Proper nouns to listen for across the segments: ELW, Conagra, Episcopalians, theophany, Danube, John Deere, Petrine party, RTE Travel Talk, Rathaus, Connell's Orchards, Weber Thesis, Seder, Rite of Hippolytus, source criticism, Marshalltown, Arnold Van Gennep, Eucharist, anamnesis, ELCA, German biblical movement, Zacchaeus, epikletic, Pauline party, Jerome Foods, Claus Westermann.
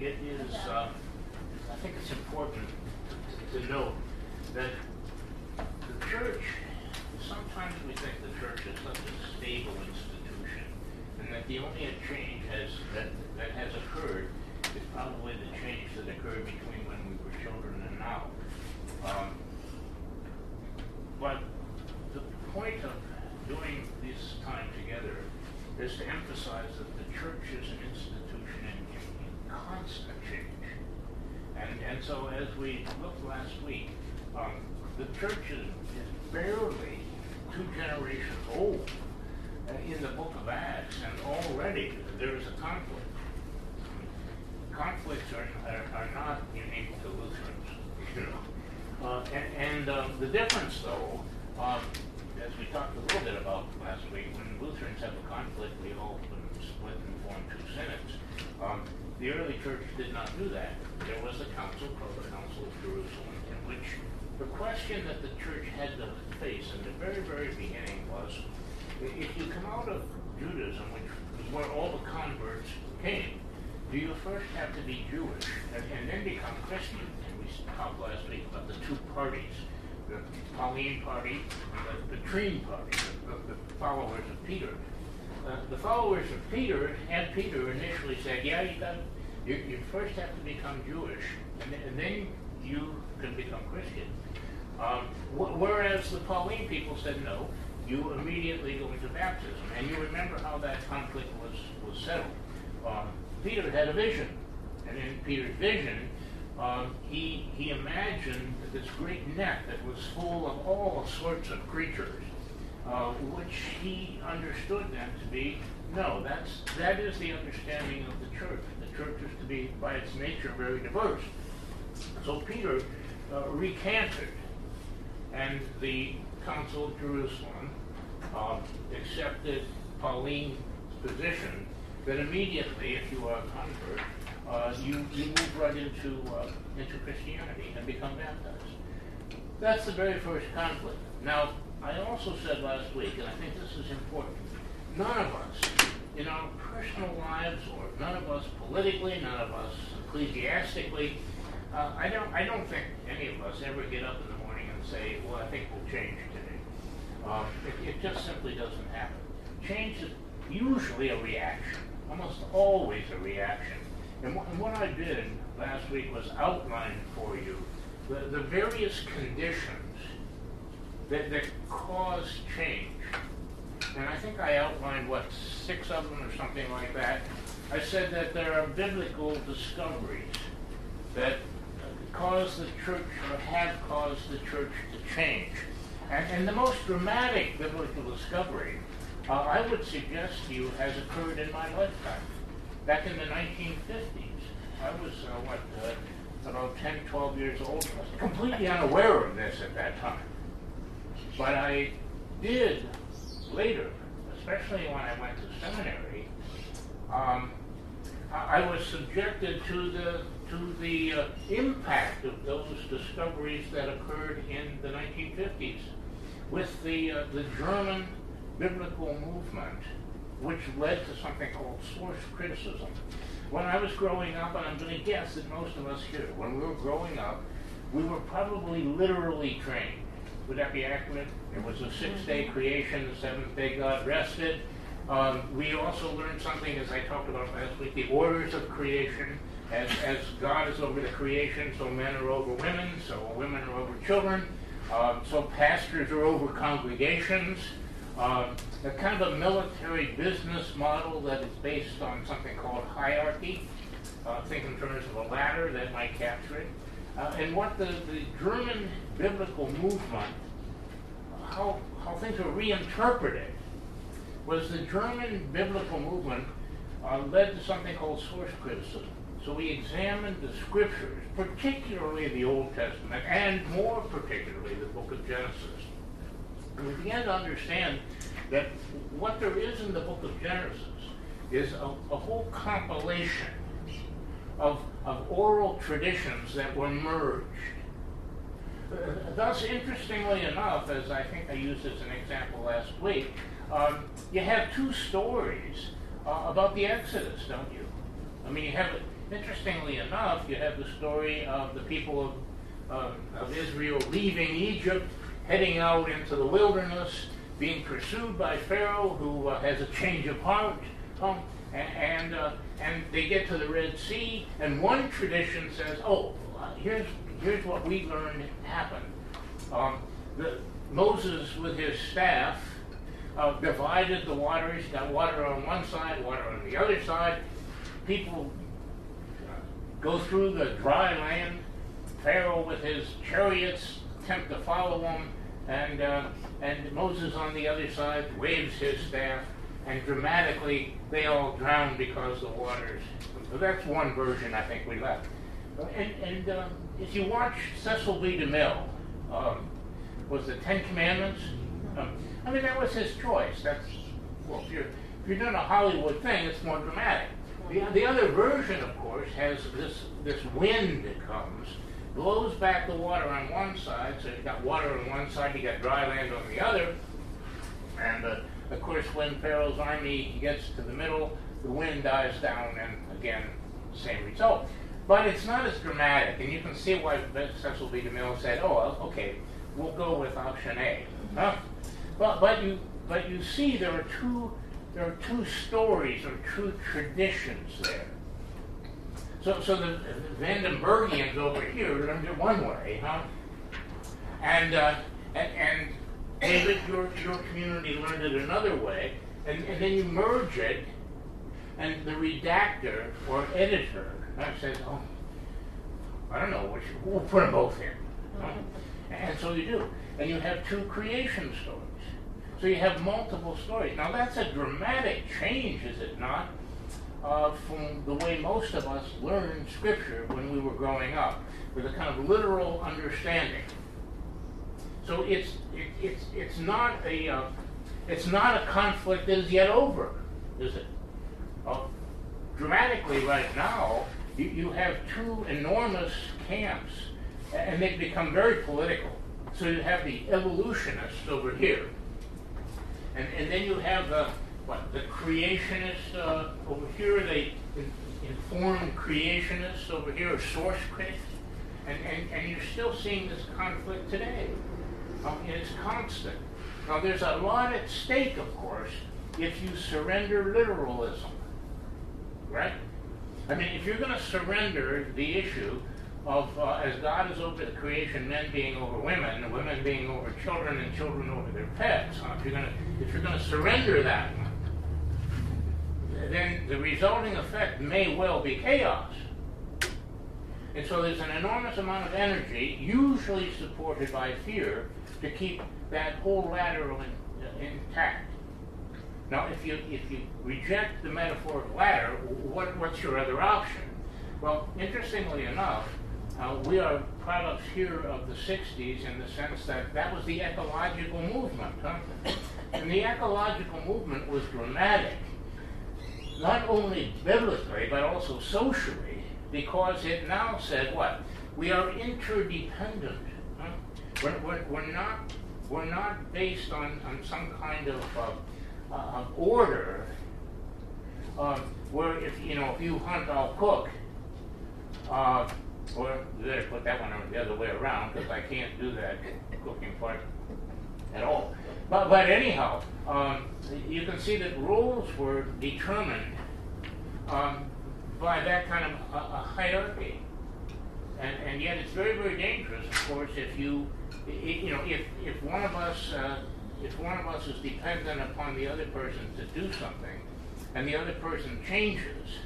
It is, I think it's important to note that the church, sometimes we think the church is such a stable institution, and that the only change that has occurred is probably the change that occurred between when we were children and now. But the point of doing this time together is to emphasize that the church is an institution in constant change. And so as we looked last week, the church is barely two generations old in the book of Acts, and already there is a conflict. Conflicts are not unique to Lutherans, you know. The difference, though, as we talked a little bit about last week, when Lutherans have a conflict, we all split and form two synods. The early church did not do that. There was a council called the Council of Jerusalem, in which the question that the church had to face in the very, very beginning was, if you come out of Judaism, which is where all the converts came, do you first have to be Jewish and then become Christian? And we talked last week about the two parties, the Pauline party and the Petrine party, the followers of Peter. The followers of Peter had Peter initially said, yeah, you first have to become Jewish, and then you can become Christian. Whereas the Pauline people said, no, you immediately go into baptism. And you remember how that conflict was settled. Peter had a vision, and in Peter's vision, he imagined this great net that was full of all sorts of creatures, which he understood then to be, no, that is the understanding of the church. The church is to be, by its nature, very diverse. So Peter recanted, and the Council of Jerusalem accepted Pauline's position that immediately, if you are a convert, you move right into Christianity and become baptized. That's the very first conflict. Now, I also said last week, and I think this is important, none of us in our personal lives, or none of us politically, none of us ecclesiastically, I don't think any of us ever get up in the morning and say, well, I think we'll change today. It just simply doesn't happen. Change is usually a reaction, almost always a reaction. And what I did last week was outline for you the various conditions that cause change. And I think I outlined, what, 6 of them or something like that. I said that there are biblical discoveries that cause the church, or have caused the church, to change. And the most dramatic biblical discovery, I would suggest to you, has occurred in my lifetime. Back in the 1950s, I was, about 10, 12 years old. I was completely unaware of this at that time. But I did later, especially when I went to seminary, I was subjected to the impact of those discoveries that occurred in the 1950s with the German biblical movement, which led to something called source criticism. When I was growing up, and I'm going to guess that most of us here, when we were growing up, we were probably literally trained. Would that be accurate? It was a 6-day creation, the 7th day God rested. We also learned something, as I talked about last week, the orders of creation. As God is over the creation, so men are over women, so women are over children, so pastors are over congregations. A kind of a military business model that is based on something called hierarchy. Think in terms of a ladder, that might capture it. And what the German biblical movement, how things were reinterpreted, was the German biblical movement led to something called source criticism. So we examined the scriptures, particularly the Old Testament, and more particularly the book of Genesis. And we began to understand that what there is in the book of Genesis is a whole compilation of oral traditions that were merged. Thus, interestingly enough, as I think I used as an example last week, you have two stories about the Exodus, don't you? I mean, you have, interestingly enough, you have the story of the people of Israel leaving Egypt, heading out into the wilderness, being pursued by Pharaoh, who has a change of heart, and they get to the Red Sea, and one tradition says, oh, here's what we learned happened. Moses, with his staff, divided the waters, got water on one side, water on the other side. People go through the dry land. Pharaoh with his chariots attempt to follow them, and Moses on the other side waves his staff, and dramatically they all drown because the waters. So that's one version I think we left. And if you watch Cecil B. DeMille, was the Ten Commandments? I mean, that was his choice. That's, well, if you're doing a Hollywood thing, it's more dramatic. The other version, of course, has this wind that comes, blows back the water on one side, so you've got water on one side, you got dry land on the other, and of course, when Pharaoh's army gets to the middle, the wind dies down, and again, same result. But it's not as dramatic, and you can see why Cecil B. DeMille said, "Oh, okay, we'll go with option A." Huh? But you see, there are two stories or two traditions there. So the Vandenbergians over here learned it one way, huh? And David, your community learned it another way, and then you merge it, and the redactor or editor says, "Oh, I don't know, we'll put them both in." Huh? And so you do, and you have two creation stories. So you have multiple stories. Now that's a dramatic change, is it not, from the way most of us learned Scripture when we were growing up, with a kind of literal understanding. So it's not a conflict that is yet over, is it? Dramatically, right now, you have two enormous camps, and they've become very political. So you have the evolutionists over here. And then you have the creationists over here, the informed creationists over here, source critics, and you're still seeing this conflict today. And it's constant. Now there's a lot at stake, of course, if you surrender literalism, right? I mean, if you're going to surrender the issue of as God is over the creation, men being over women, and women being over children, and children over their pets. If you're going to surrender that one, then the resulting effect may well be chaos. And so there's an enormous amount of energy, usually supported by fear, to keep that whole lateral intact. Now, if you reject the metaphor of ladder, what's your other option? Well, interestingly enough, we are products here of the 60s in the sense that that was the ecological movement. Huh? And the ecological movement was dramatic, not only biblically, but also socially, because it now said what? We are interdependent. Huh? We're not based on some kind of order where if you hunt, I'll cook. Or you better put that one on the other way around, because I can't do that cooking part at all. But anyhow, you can see that roles were determined by that kind of a hierarchy, and yet it's very, very dangerous, of course, if one of us is dependent upon the other person to do something, and the other person changes,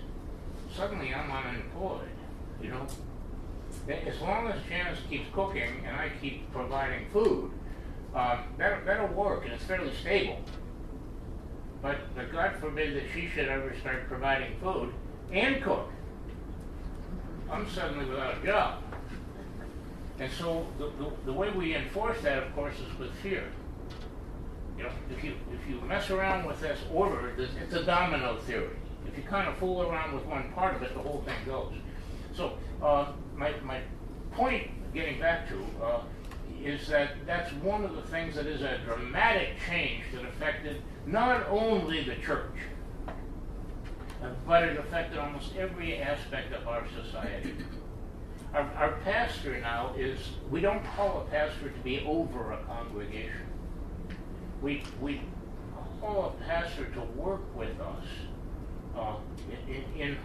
suddenly I'm unemployed. You know, as long as Janice keeps cooking and I keep providing food, that'll work, and it's fairly stable. But God forbid that she should ever start providing food and cook. I'm suddenly without a job. And so the way we enforce that, of course, is with fear. You know, if you mess around with this order, it's a domino theory. If you kind of fool around with one part of it, the whole thing goes. So my point, getting back to, is that that's one of the things that is a dramatic change that affected not only the church, but it affected almost every aspect of our society. Our pastor now is, we don't call a pastor to be over a congregation. We call a pastor to work with us in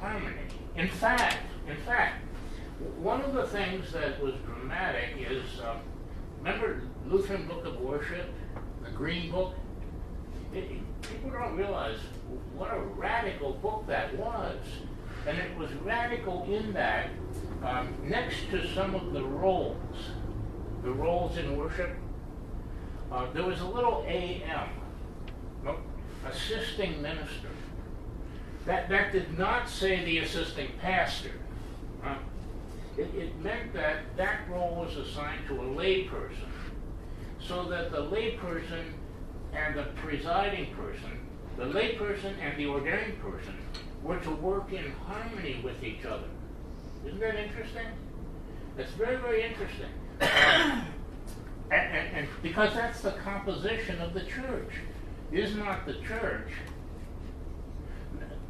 harmony. In fact, one of the things that was dramatic is, remember Lutheran Book of Worship, the Green Book? People don't realize what a radical book that was. And it was radical in that, next to some of the roles in worship, there was a little AM, assisting minister. That did not say the assisting pastor. It meant that that role was assigned to a layperson, so that the layperson and the presiding person, the layperson and the ordained person, were to work in harmony with each other. Isn't that interesting? That's very, very interesting. And because that's the composition of the church. Is not the church,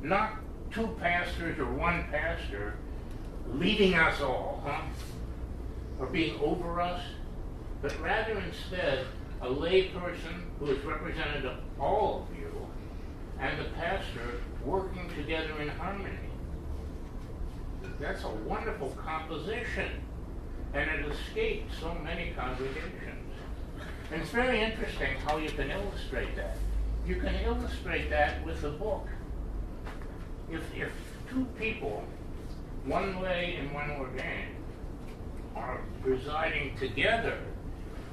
not two pastors or one pastor leading us all, or being over us, but rather instead a layperson who is representative of all of you and the pastor working together in harmony. That's a wonderful composition, and it escaped so many congregations. And it's very interesting how you can illustrate that. You can illustrate that with a book. If two people, one lay and one ordained, are presiding together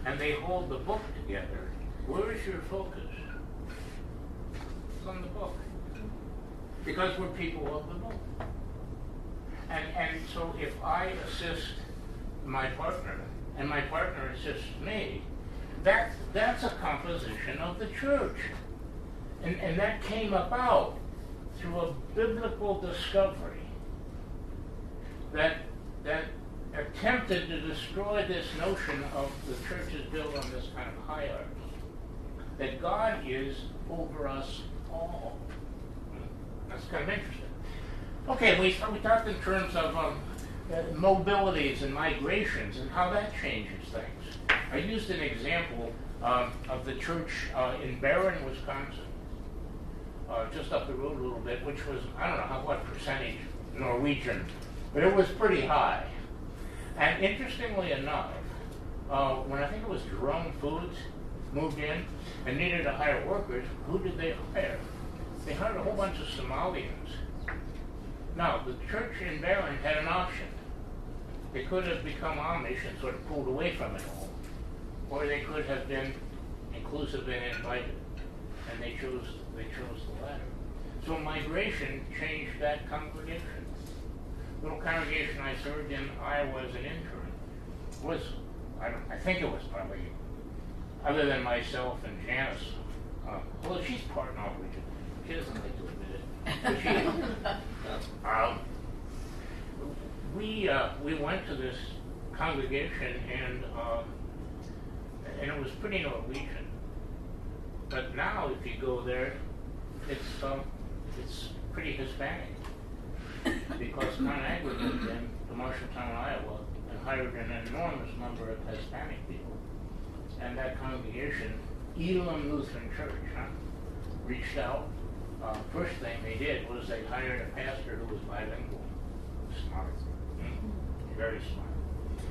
and they hold the book together, where is your focus? It's on the book. Because we're people of the book. And so if I assist my partner and my partner assists me, that's a composition of the church. And that came about through a biblical discovery that attempted to destroy this notion of the church is built on this kind of hierarchy, that God is over us all. That's kind of interesting. Okay, we talked in terms of mobilities and migrations and how that changes things. I used an example of the church in Barron, Wisconsin, just up the road a little bit, which was, I don't know what percentage Norwegian, but it was pretty high. And interestingly enough, when I think it was Jerome Foods moved in and needed to hire workers, who did they hire? They hired a whole bunch of Somalians. Now, the church in Barron had an option. They could have become Amish and sort of pulled away from it all, or they could have been inclusive and invited, and they chose the latter. So migration changed that congregation. The little congregation I served in, I was an intern. I think it was probably, other than myself and Janice, although she's part Norwegian. She doesn't like to admit it. But she, we went to this congregation, and it was pretty Norwegian. But now, if you go there, it's pretty Hispanic, because Conagra moved in to Marshalltown, Iowa, and hired an enormous number of Hispanic people. And that congregation, Elam Lutheran Church, reached out. First thing they did was they hired a pastor who was bilingual. Smart. Very smart.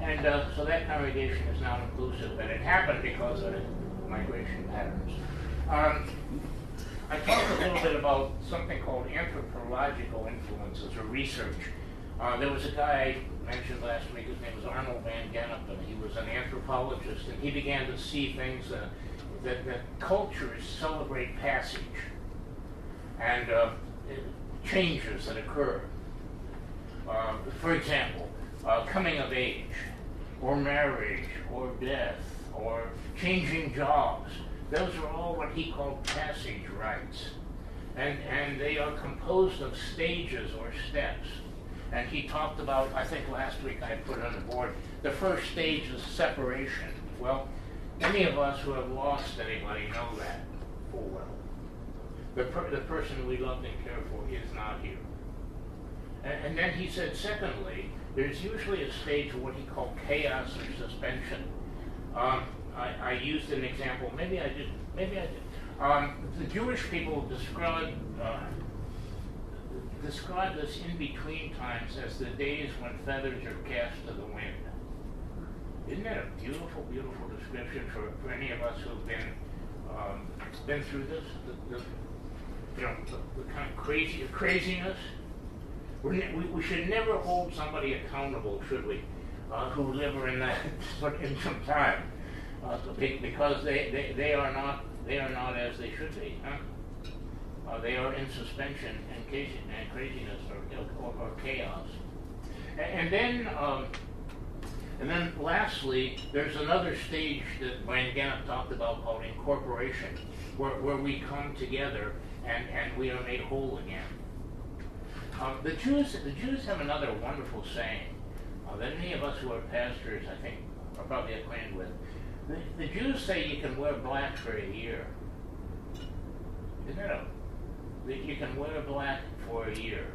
And so that congregation is now inclusive, and it happened because of migration patterns. I talked a little bit about something called anthropological influences or research. There was a guy I mentioned last week, his name was Arnold Van Gennep, and he was an anthropologist, and he began to see things that cultures celebrate passage and changes that occur. For example, coming of age, or marriage, or death, or changing jobs. Those are all what he called passage rites. And they are composed of stages or steps. And he talked about, I think last week I put on the board, the first stage is separation. Well, many of us who have lost anybody know that full well. the person we love and care for is not here. And then he said, secondly, there's usually a stage of what he called chaos or suspension. I used an example, maybe I did. The Jewish people describe this in-between times as the days when feathers are cast to the wind. Isn't that a beautiful, beautiful description for any of us who've been through this? The kind of craziness. We should never hold somebody accountable, should we, who live in that in some time, because they are not as they should be. Huh? They are in suspension and craziness or chaos. And then lastly, there's another stage that Van Gennep talked about called incorporation, where we come together and we are made whole again. The Jews have another wonderful saying that any of us who are pastors, I think, are probably acquainted with. The Jews say you can wear black for a year. Isn't that that you can wear black for a year,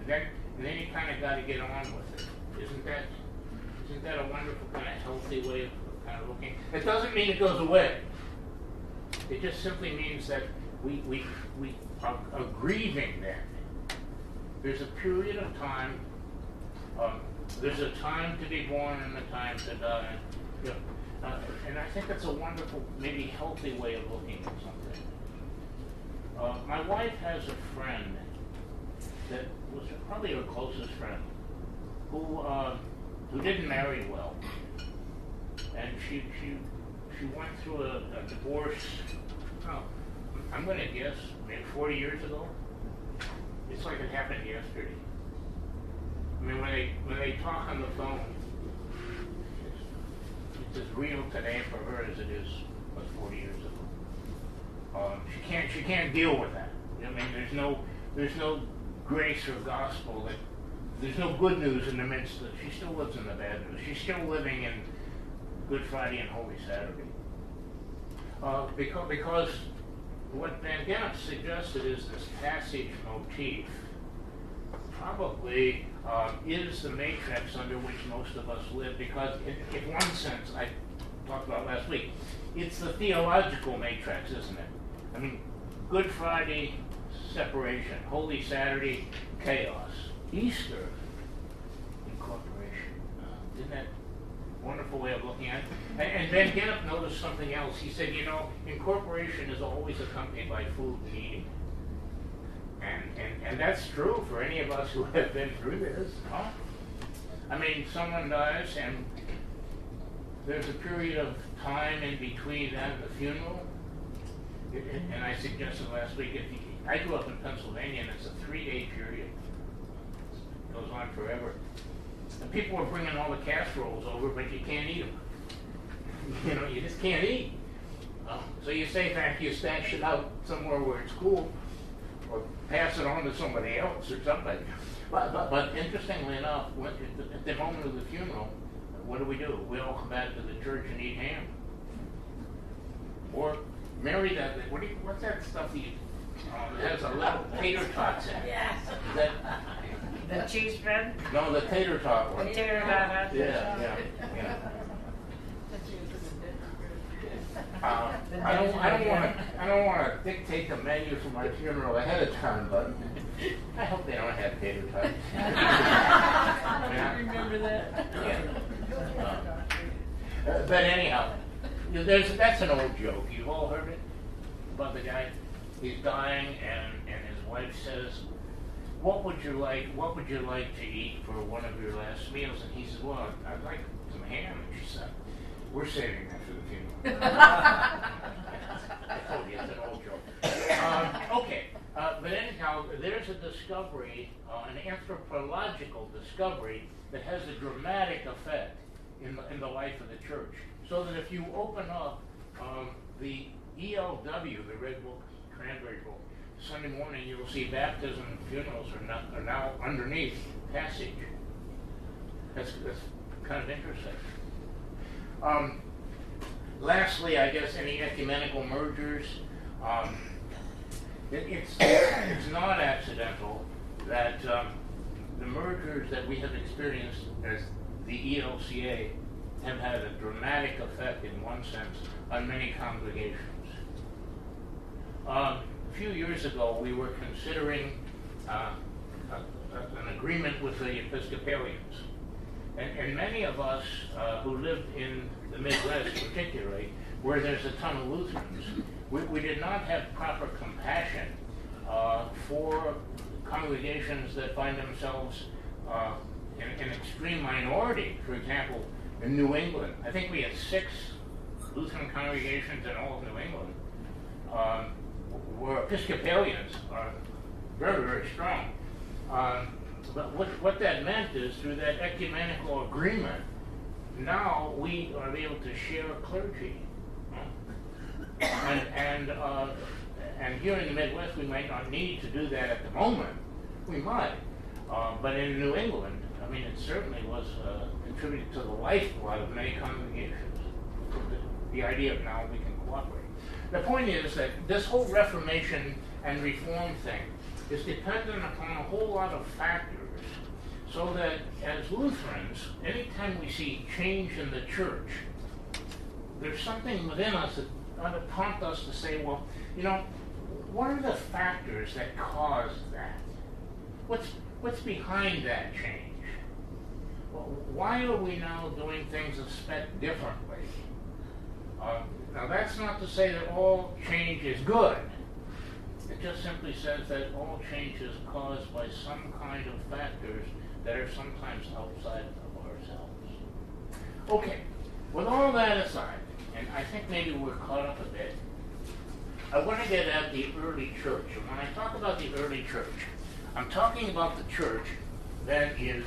and then you kind of got to get on with it. Isn't that a wonderful kind of healthy way of kind of looking? It doesn't mean it goes away. It just simply means that we are grieving then. There's a period of time. There's a time to be born and a time to die. And I think that's a wonderful, maybe healthy way of looking at something. My wife has a friend that was probably her closest friend, who didn't marry well, and she went through a divorce. Oh, I'm going to guess maybe 40 years ago. It's like it happened yesterday. I mean, when they talk on the phone, it's as real today for her as it is was 40 years ago. She can't deal with that. I mean, there's no grace or gospel. There's no good news in the midst of it. She still lives in the bad news. She's still living in Good Friday and Holy Saturday. Because what Van Gennep suggested is this passage motif probably is the matrix under which most of us live, because in one sense, I talked about last week, it's the theological matrix, isn't it? I mean, Good Friday, separation. Holy Saturday, chaos. Easter, incorporation. Isn't that a wonderful way of looking at it? And Van Gennep noticed something else. He said, you know, incorporation is always accompanied by food and eating. And that's true for any of us who have been through this. Huh? I mean, someone dies, and there's a period of time in between that and the funeral. And I suggested last week, I grew up in Pennsylvania, and it's a 3-day period. It goes on forever. And people are bringing all the casseroles over, but you can't eat them. You know, you just can't eat. So you say thank you, stash it out somewhere where it's cool, or pass it on to somebody else or something. But interestingly enough, at the moment of the funeral, what do? We all come back to the church and eat ham. Or marry that. What's that stuff that has a lot of tater tots in it? Yeah. The cheese bread? No, the tater tot one. The tater tot. Yeah. I don't want to dictate the menu for my funeral ahead of time, but I hope they don't have tater tots. I remember that. Yeah. But anyhow, that's an old joke. You've all heard it about the guy. He's dying, and his wife says, "What would you like to eat for one of your last meals?" And he says, "Well, I'd like some ham." And she said, "We're saving that for the funeral." I told you, it's an old joke. But anyhow, there's a discovery, an anthropological discovery, that has a dramatic effect in the life of the church. So that if you open up the ELW, the Red Book, Cranberry Book, Sunday morning, you'll see baptism and funerals are now underneath passage. That's kind of interesting. Lastly, I guess any ecumenical mergers. It's not accidental that the mergers that we have experienced as the ELCA have had a dramatic effect, in one sense, on many congregations. A few years ago, we were considering an agreement with the Episcopalians. And many of us who lived in the Midwest, particularly, where there's a ton of Lutherans, we did not have proper compassion for congregations that find themselves in an extreme minority. For example, in New England, I think we had 6 Lutheran congregations in all of New England, where Episcopalians are very, very strong. But what that meant is, through that ecumenical agreement, now we are able to share clergy. And here in the Midwest, we might not need to do that at the moment. We might. But in New England, I mean, it certainly was contributed to the lifeblood of many congregations. The idea of now we can cooperate. The point is that this whole Reformation and Reform thing is dependent upon a whole lot of factors, so that as Lutherans, anytime we see change in the church, there's something within us that ought to prompt us to say, well, you know, what are the factors that caused that? What's behind that change? Well, why are we now doing things a speck differently? Now, that's not to say that all change is good. It just simply says that all change is caused by some kind of factors that are sometimes outside of ourselves. Okay, with all that aside, and I think maybe we're caught up a bit, I want to get at the early church. And when I talk about the early church, I'm talking about the church that is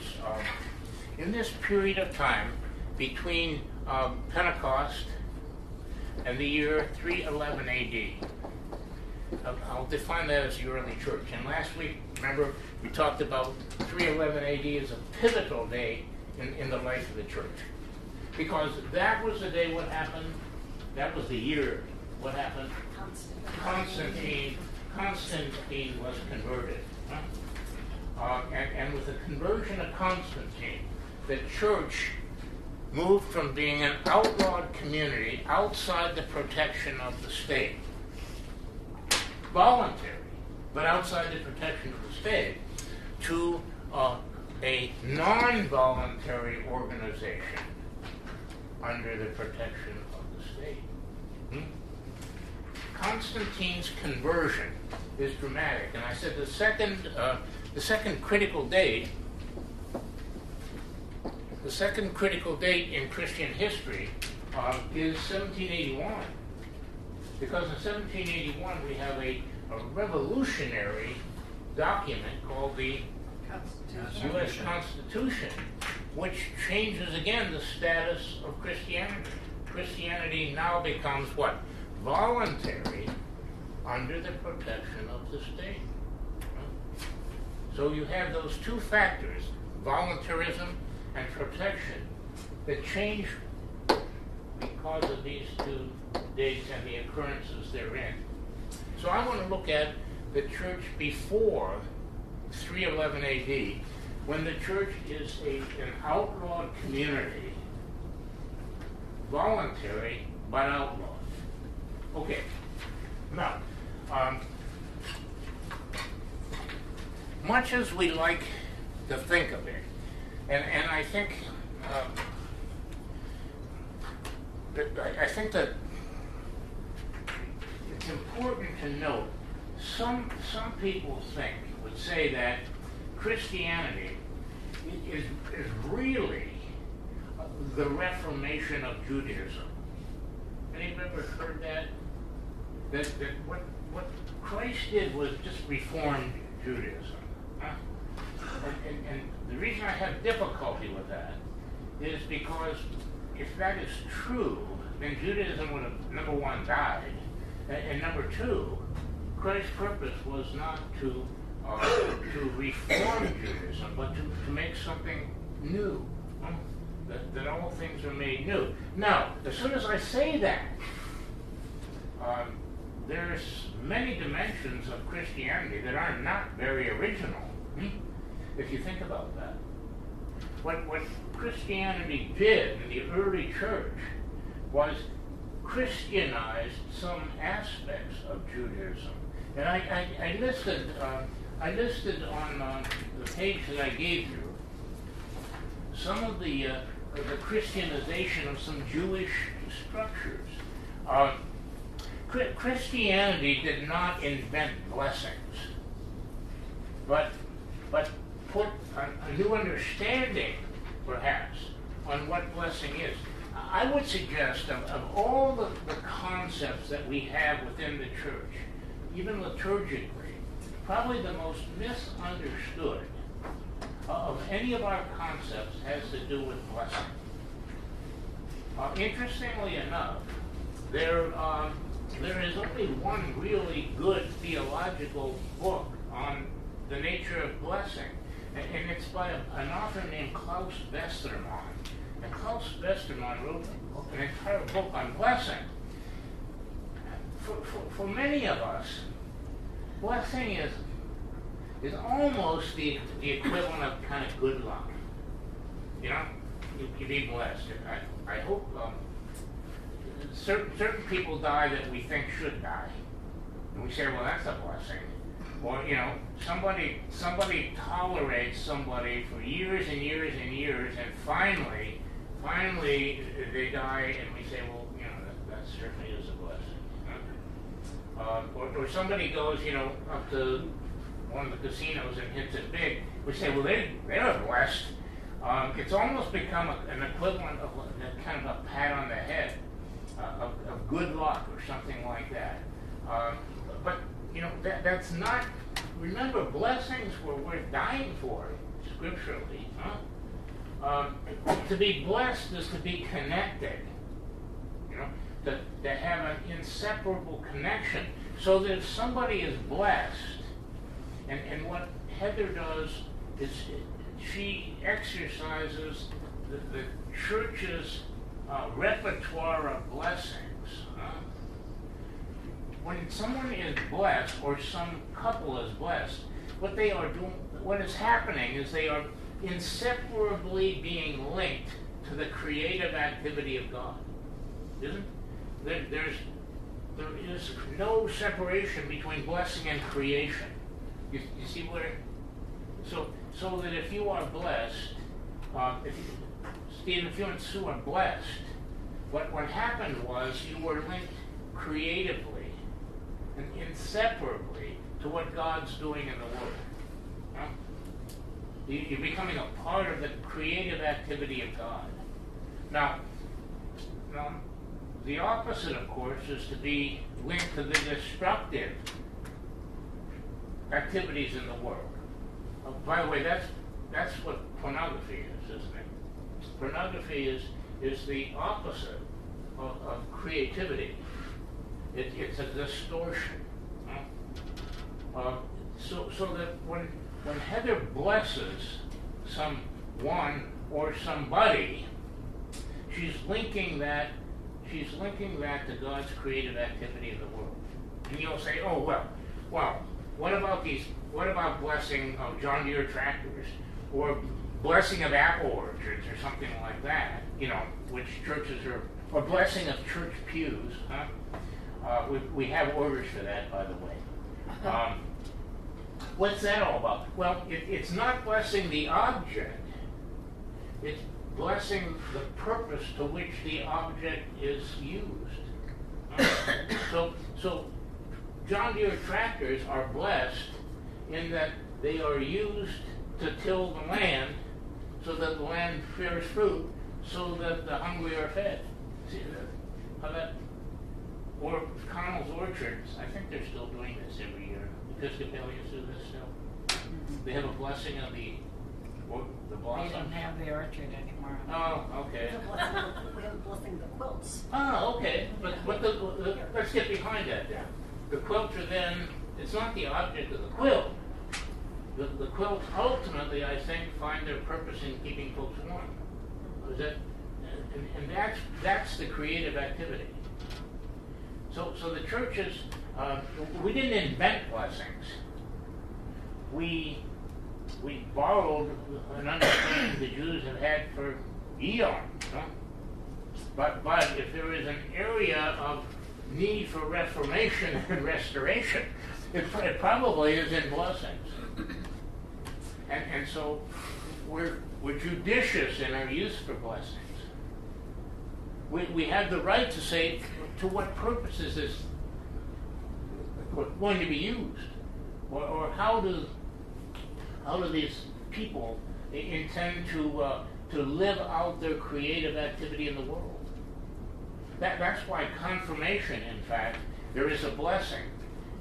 in this period of time between Pentecost and the year 311 AD. I'll define that as the early church. And last week, remember, we talked about 311 AD as a pivotal day in the life of the church. Because that was the day what happened, that was the year what happened. Constantine was converted. And with the conversion of Constantine, the church moved from being an outlawed community outside the protection of the state, voluntary, but outside the protection of the state, to a non-voluntary organization under the protection of the state. Constantine's conversion is dramatic, and I said the second critical date, the second critical date in Christian history is 1781. Because in 1781 we have a revolutionary document called the U.S. Constitution, which changes again the status of Christianity. Christianity now becomes what? Voluntary, under the protection of the state. So you have those two factors, voluntarism and protection, that change because of these two dates and the occurrences therein. So I want to look at the church before 311 AD, when the church is an outlawed community, voluntary but outlawed. Okay, now, much as we like to think of it, and I think that it's important to note, some people would say that Christianity is really the Reformation of Judaism. Anybody ever heard that? That what Christ did was just reformed Judaism. Huh? And the reason I have difficulty with that is because if that is true, then Judaism would have, number one, died, and number two, Christ's purpose was not to reform Judaism, but to make something new. Huh? That all things are made new. Now, as soon as I say that, there's many dimensions of Christianity that are not very original, if you think about that. What Christianity did in the early church was Christianized some aspects of Judaism. And I listed on the page that I gave you some of the Christianization of some Jewish structures. Christianity did not invent blessings, but put a new understanding, perhaps, on what blessing is. I would suggest of all the concepts that we have within the church, even liturgically, probably the most misunderstood of any of our concepts has to do with blessing. Interestingly enough, there is only one really good theological book on the nature of blessing, and it's by an author named Claus Westermann. And Claus Westermann wrote an entire book on blessing. For many of us, blessing is almost the equivalent of kind of good luck. You know, you be blessed. I hope certain people die that we think should die, and we say, well, that's a blessing. Or, you know, somebody tolerates somebody for years and years and years, and finally they die, and we say, well, you know, that certainly is a blessing. Or somebody goes, you know, up to one of the casinos and hits it big. We say, well, they're blessed. It's almost become an equivalent of kind of a pat on the head, of good luck or something like that. But you know, that's not, remember, blessings were worth dying for, scripturally. To be blessed is to be connected, you know, to have an inseparable connection. So that if somebody is blessed, and what Heather does is she exercises the church's repertoire of blessings. When someone is blessed, or some couple is blessed, what they are doing, what is happening, is they are inseparably being linked to the creative activity of God. Isn't there? There is no separation between blessing and creation. You see where? So that if you are blessed, if you and Sue are blessed, what happened was you were linked creatively and inseparably to what God's doing in the world. Huh? You're becoming a part of the creative activity of God. Now, the opposite, of course, is to be linked to the destructive activities in the world. Oh, by the way, that's what pornography is, isn't it? Pornography is the opposite of creativity. It's a distortion. So that when Heather blesses someone or somebody, she's linking that to God's creative activity in the world. And you'll say, oh well, what about blessing of John Deere tractors, or blessing of apple orchards, or something like that? You know, which churches are, or blessing of church pews, huh? We have orders for that, by the way. What's that all about? Well, it's not blessing the object. It's blessing the purpose to which the object is used. So John Deere tractors are blessed in that they are used to till the land so that the land bears fruit, so that the hungry are fed. See how that... Or Connell's Orchards, I think they're still doing this every year. Episcopalians do this still. They have a blessing of the blossom. They don't have the orchard anymore. Oh, okay. We have a blessing of the quilts. Oh, okay. But let's get behind that then. The quilts are then, it's not the object of the quilt. The quilts ultimately, I think, find their purpose in keeping folks warm. Is that, and that's the creative activity. So the churches, we didn't invent blessings. We borrowed an understanding the Jews have had for eons. Huh? But if there is an area of need for reformation and restoration, it probably is in blessings. And so we're judicious in our use for blessings. We have the right to say, to what purpose is this going to be used? Or how do these people intend to live out their creative activity in the world? That's why confirmation, in fact, there is a blessing.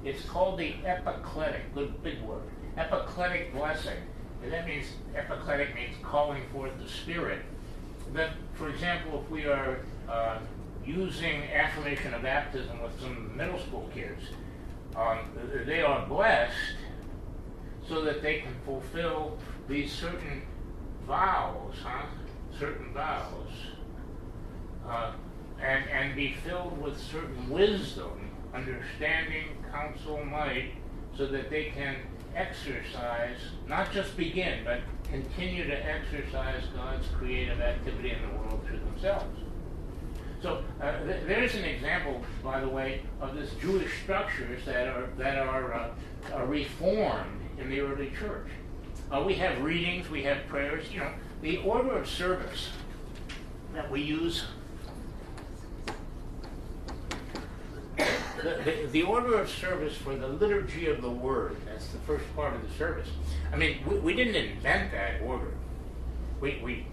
It's called the epikletic, good big word, epikletic blessing. And that means, epikletic means calling forth the Spirit. That, for example, if we are using affirmation of baptism with some middle school kids, they are blessed so that they can fulfill these certain vows, huh? Certain vows, and be filled with certain wisdom, understanding, counsel, might, so that they can exercise, not just begin, but continue to exercise God's creative activity in the world through themselves. So there's an example, by the way, of this Jewish structures that are reformed in the early church. We have readings, we have prayers. You know, the order of service that we use. The order of service for the liturgy of the word, that's the first part of the service. I mean, we didn't invent that order. We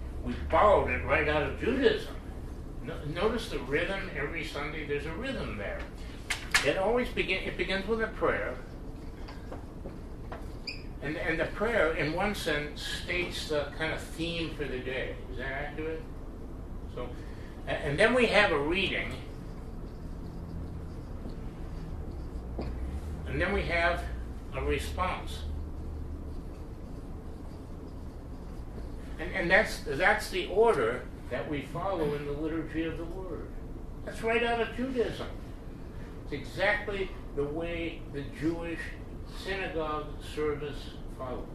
borrowed it right out of Judaism. Notice the rhythm every Sunday. There's a rhythm there. It begins with a prayer. And the prayer, in one sense, states the kind of theme for the day. Is that accurate? So, and then we have a reading. And then we have a response, and that's the order that we follow in the liturgy of the Word. That's right out of Judaism. It's exactly the way the Jewish synagogue service follows: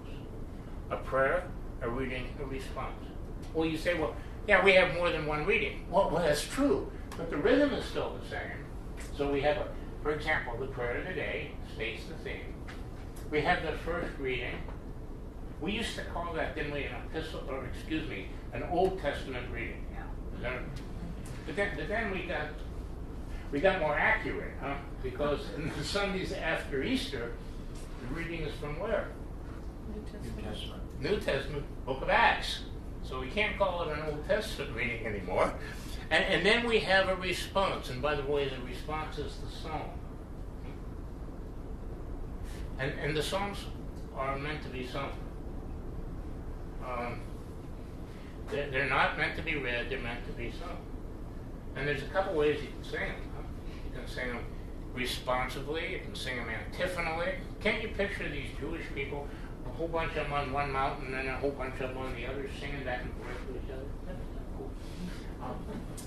a prayer, a reading, a response. Well, you say, well, yeah, we have more than one reading. Well, that's true, but the rhythm is still the same. So we have for example, the prayer of the day states the theme. We have the first reading. We used to call that, didn't we, an Old Testament reading. Yeah. But then we got more accurate, huh? Because in the Sundays after Easter, the reading is from where? New Testament, Book of Acts. So we can't call it an Old Testament reading anymore. And then we have a response, and by the way, the response is the psalm. And the psalms are meant to be sung. They're not meant to be read, they're meant to be sung. And there's a couple ways you can sing them. Huh? You can sing them responsively, you can sing them antiphonally. Can't you picture these Jewish people, a whole bunch of them on one mountain and a whole bunch of them on the other, singing back and forth to each other?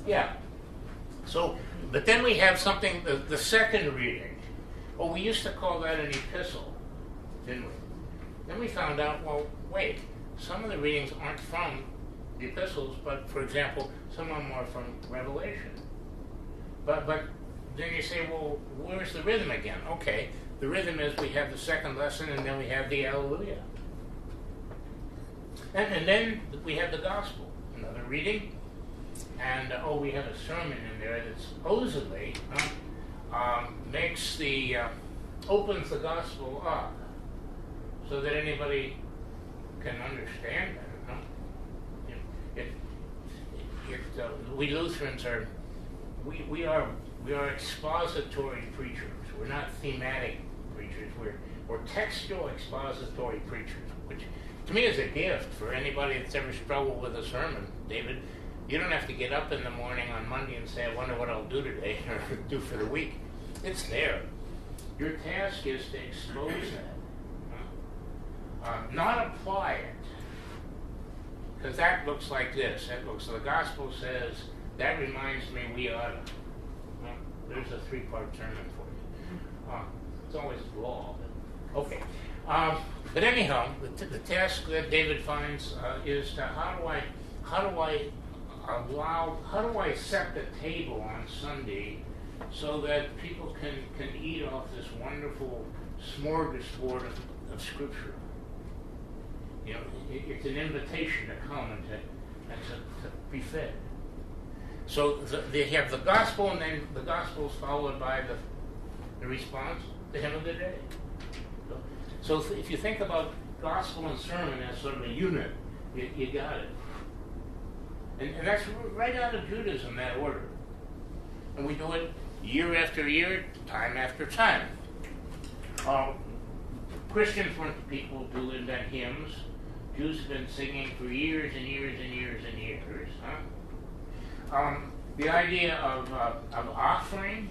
Yeah. So, but then we have something, the second reading. Oh, we used to call that an epistle, didn't we? Then we found out, well, wait, some of the readings aren't from the epistles, but, for example, some of them are from Revelation. But then you say, well, where's the rhythm again? Okay, the rhythm is we have the second lesson, and then we have the Alleluia. And then we have the Gospel, another reading. And, we have a sermon in there that supposedly opens the gospel up so that anybody can understand it. Huh? We Lutherans are, we are expository preachers. We're not thematic preachers. We're textual expository preachers, which to me is a gift for anybody that's ever struggled with a sermon, David. You don't have to get up in the morning on Monday and say, I wonder what I'll do today or do for the week. It's there. Your task is to expose that. Not apply it. Because that looks like this. The gospel says, that reminds me we ought to. There's a three-part sermon for you. It's always law. But okay. But anyhow, the task that David finds is to how do I set the table on Sunday so that people can eat off this wonderful smorgasbord of Scripture. You know, it's an invitation to come and to be fed. So they have the gospel, and then the gospel is followed by the response, the hymn of the day. So if you think about gospel and sermon as sort of a unit, you got it. And that's right out of Judaism, that order. And we do it year after year, time after time. Christians weren't the people who invent hymns. Jews have been singing for years and years and years and years. Huh? The idea of offering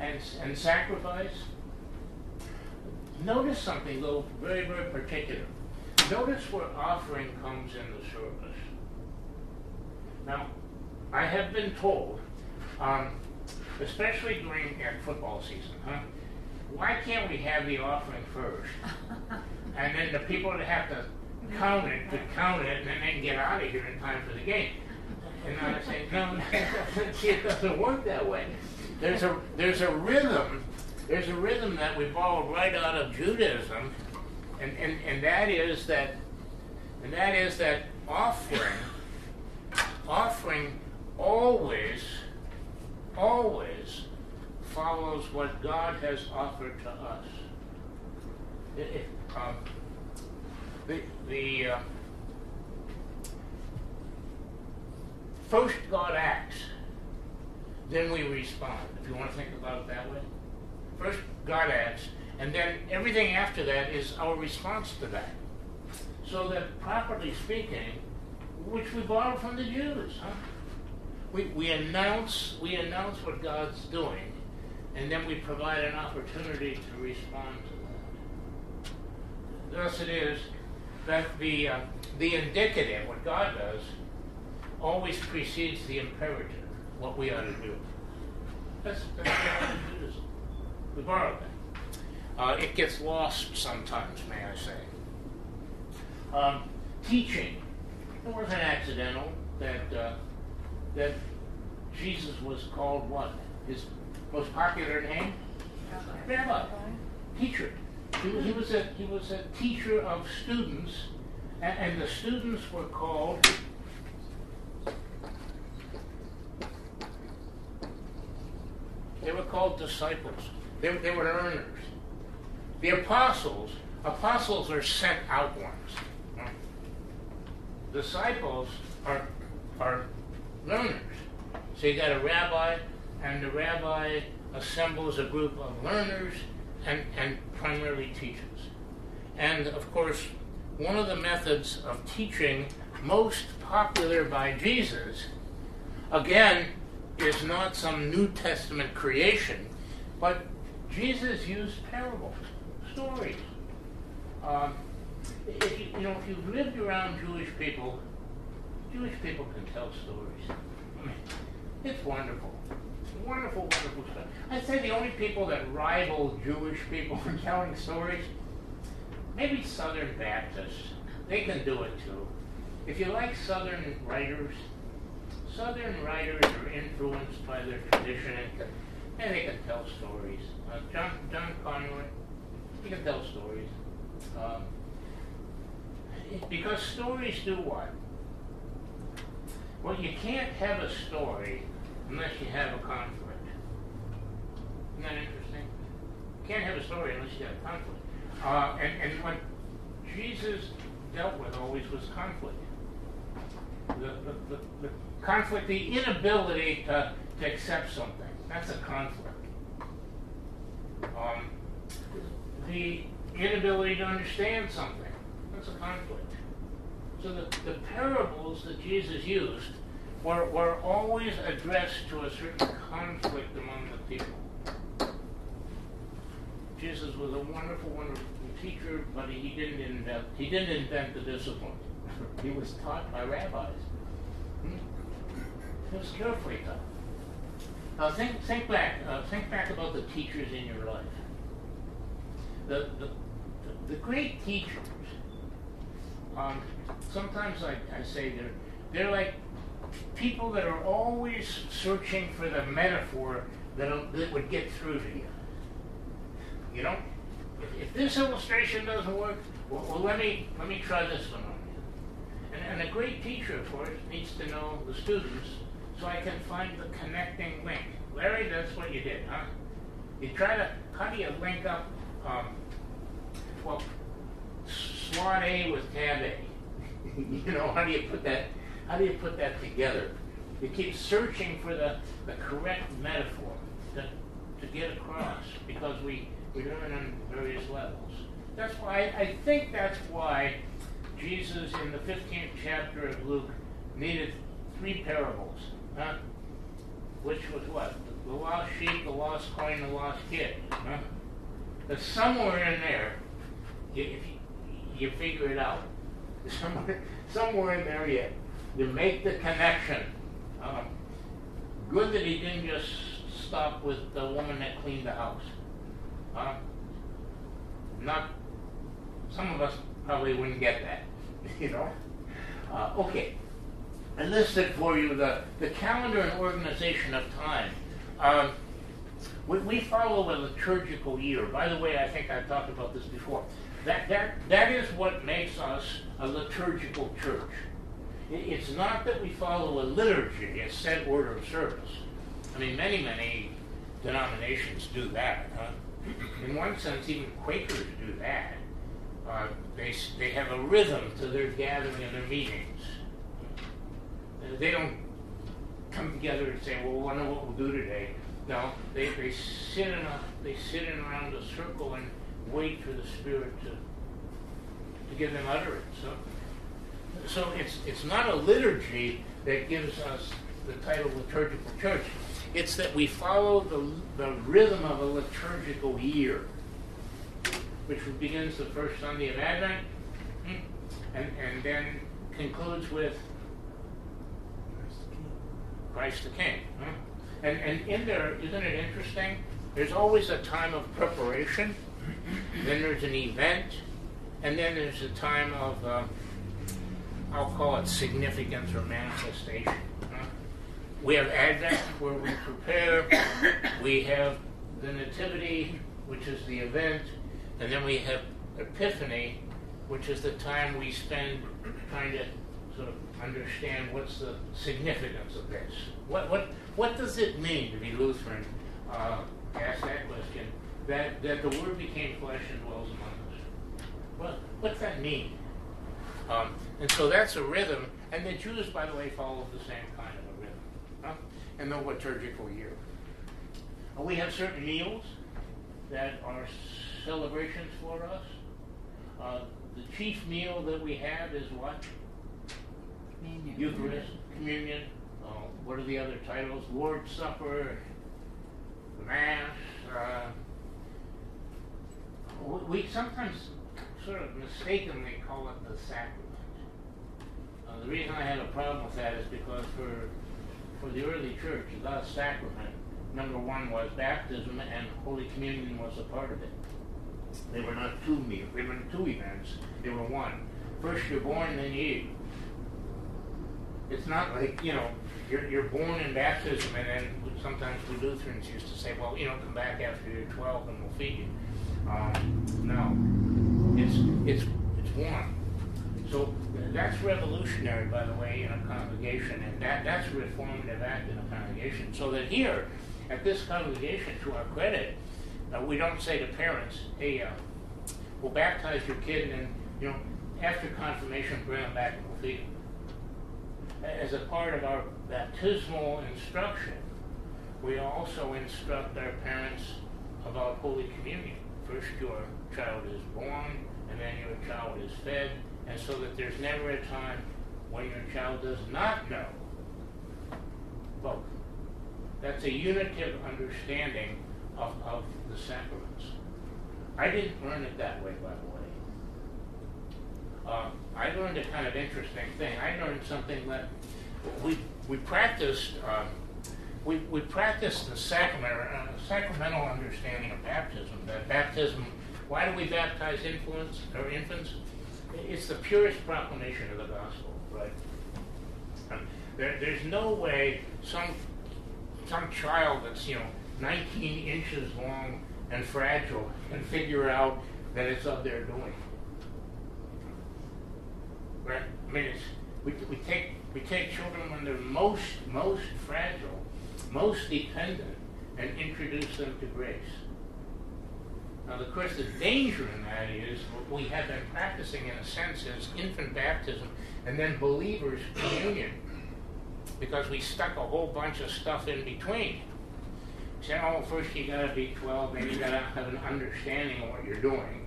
and sacrifice. Notice something, though, very, very particular. Notice where offering comes in the service. Now, I have been told, especially during football season, huh? Why can't we have the offering first? And then the people that have to count it could count it, and then they can get out of here in time for the game. And I say, no, it doesn't work that way. There's a rhythm. There's a rhythm that we borrowed right out of Judaism, and that is that offering always follows what God has offered to us. The first God acts, then we respond. If you want to think about it that way, first God acts, and then everything after that is our response to that. So that, properly speaking, which we borrow from the Jews, huh? We announce what God's doing. And then we provide an opportunity to respond to that. Thus it is that the indicative, what God does, always precedes the imperative, what we ought to do. That's what Judaism. We borrow that. It gets lost sometimes, may I say. Teaching. It wasn't accidental that Jesus was called what? His most popular name? Rabbi. Teacher. He was a teacher of students, and the students were called disciples. They were learners. The apostles are sent out ones. Disciples are learners. So you got a rabbi, and the rabbi assembles a group of learners and primarily teaches. And, of course, one of the methods of teaching most popular by Jesus, again, is not some New Testament creation, but Jesus used parables, stories. If you've lived around Jewish people can tell stories. I mean, it's wonderful. Wonderful, wonderful stuff. I'd say the only people that rival Jewish people for telling stories, maybe Southern Baptists. They can do it too. If you like Southern writers are influenced by their tradition and they can tell stories. John Conway, he can tell stories. Because stories do what? Well, you can't have a story unless you have a conflict. Isn't that interesting? You can't have a story unless you have a conflict. And what Jesus dealt with always was conflict. The conflict, the inability to accept something. That's a conflict. The inability to understand something. That's a conflict. So the parables that Jesus used were always addressed to a certain conflict among the people. Jesus was a wonderful, wonderful teacher, but he didn't invent the discipline. He was taught by rabbis. He was carefully taught. Think back about the teachers in your life. The great teachers, sometimes I say they're like people that are always searching for the metaphor that would get through to you. You know, if this illustration doesn't work, well let me try this one on you. And a great teacher, of course, needs to know the students so I can find the connecting link. Larry, that's what you did, huh? You try to, how do you link up, well, slot A with tab A? You know, how do you put that together? You keep searching for the correct metaphor to get across, because we learn on various levels. That's why, I think that's why Jesus in the 15th chapter of Luke needed 3 parables, huh? Which was what? The lost sheep, the lost coin, the lost kid, huh? But somewhere in there, you figure it out. Somewhere in there you make the connection. Good that he didn't just stop with the woman that cleaned the house. Not, some of us probably wouldn't get that, you know. Okay, I listed for you the calendar and organization of time. We follow a liturgical year. By the way, I think I've talked about this before. That is what makes us a liturgical church. It's not that we follow a liturgy, a set order of service. I mean, many denominations do that. Huh? In one sense, even Quakers do that. They have a rhythm to their gathering and their meetings. They don't come together and say, "Well, I know what we'll do today." No, they sit in around a circle and wait for the Spirit to give them utterance. So it's not a liturgy that gives us the title liturgical church. It's that we follow the rhythm of a liturgical year, which begins the first Sunday of Advent and then concludes with Christ the King. And in there, isn't it interesting? There's always a time of preparation, then there's an event, and then there's a time of, I'll call it significance or manifestation. We have Advent, where we prepare. We have the Nativity, which is the event. And then we have Epiphany, which is the time we spend trying to sort of understand what's the significance of this. What does it mean to be Lutheran? Ask that question. That the Word became flesh and dwells among us. Well, what's that mean? And so that's a rhythm. And the Jews, by the way, follow the same kind of a rhythm. And the liturgical year. We have certain meals that are celebrations for us. The chief meal that we have is what? Communion. Eucharist, communion. What are the other titles? Lord's Supper, Mass. We sometimes sort of mistakenly call it the sacrament. The reason I have a problem with that is because for the early church, the sacrament, number one, was baptism, and Holy Communion was a part of it. They were not two meals. They were 2 events. They were one. First you're born, then you eat. It's not like, you know, you're born in baptism, and then sometimes we Lutherans used to say, well, you know, come back after you're 12 and we'll feed you. No. It's one. So that's revolutionary, by the way, in a congregation, and that's a reformative act in a congregation. So that here, at this congregation, to our credit, we don't say to parents, hey, we'll baptize your kid, and then, you know, after confirmation, bring them back and we'll feed them. As a part of our baptismal instruction, we also instruct our parents about Holy Communion. First your child is born, and then your child is fed, and so that there's never a time when your child does not know both. That's a unitive understanding of the sacraments. I didn't learn it that way, by the way. I learned a kind of interesting thing. I learned something that we practiced we practice the sacramental understanding of baptism, that baptism, why do we baptize infants? It's the purest proclamation of the gospel, right? There's no way some child that's, 19 inches long and fragile can figure out that it's of their doing. Right? I mean, we take children when they're most fragile, most dependent, and introduce them to grace. Now, of course, the danger in that is what we have been practicing, in a sense, is infant baptism and then believers' communion, because we stuck a whole bunch of stuff in between. We said, oh, first you got to be 12, then you got to have an understanding of what you're doing.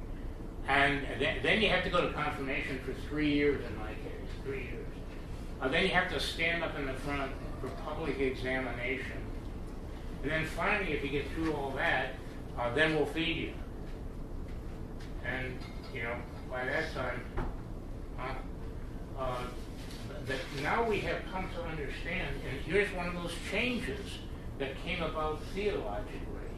And then you have to go to confirmation for 3 years, in my case, 3 years. Then you have to stand up in the front for public examination. And then finally, if you get through all that, then we'll feed you. And, by that time, that now we have come to understand, and here's one of those changes that came about theologically,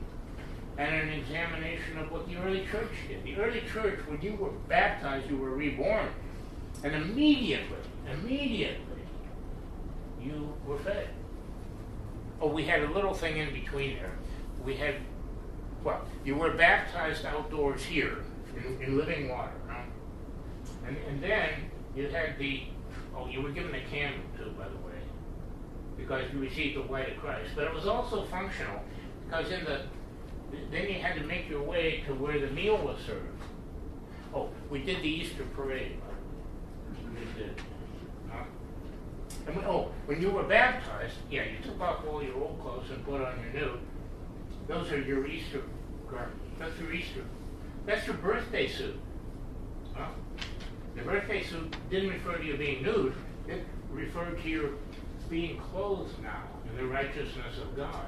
and an examination of what the early church did. The early church, when you were baptized, you were reborn. And immediately, you were fed. Oh, we had a little thing in between there. We had, well, you were baptized outdoors here in living water, right? And then you had you were given a candle too, by the way, because you received the light of Christ. But it was also functional, because then you had to make your way to where the meal was served. Oh, we did the Easter parade. We did. And when you were baptized, yeah, you took off all your old clothes and put on your new. Those are your Easter garments. That's your Easter. That's your birthday suit. The birthday suit didn't refer to you being nude. It referred to your being clothed now in the righteousness of God.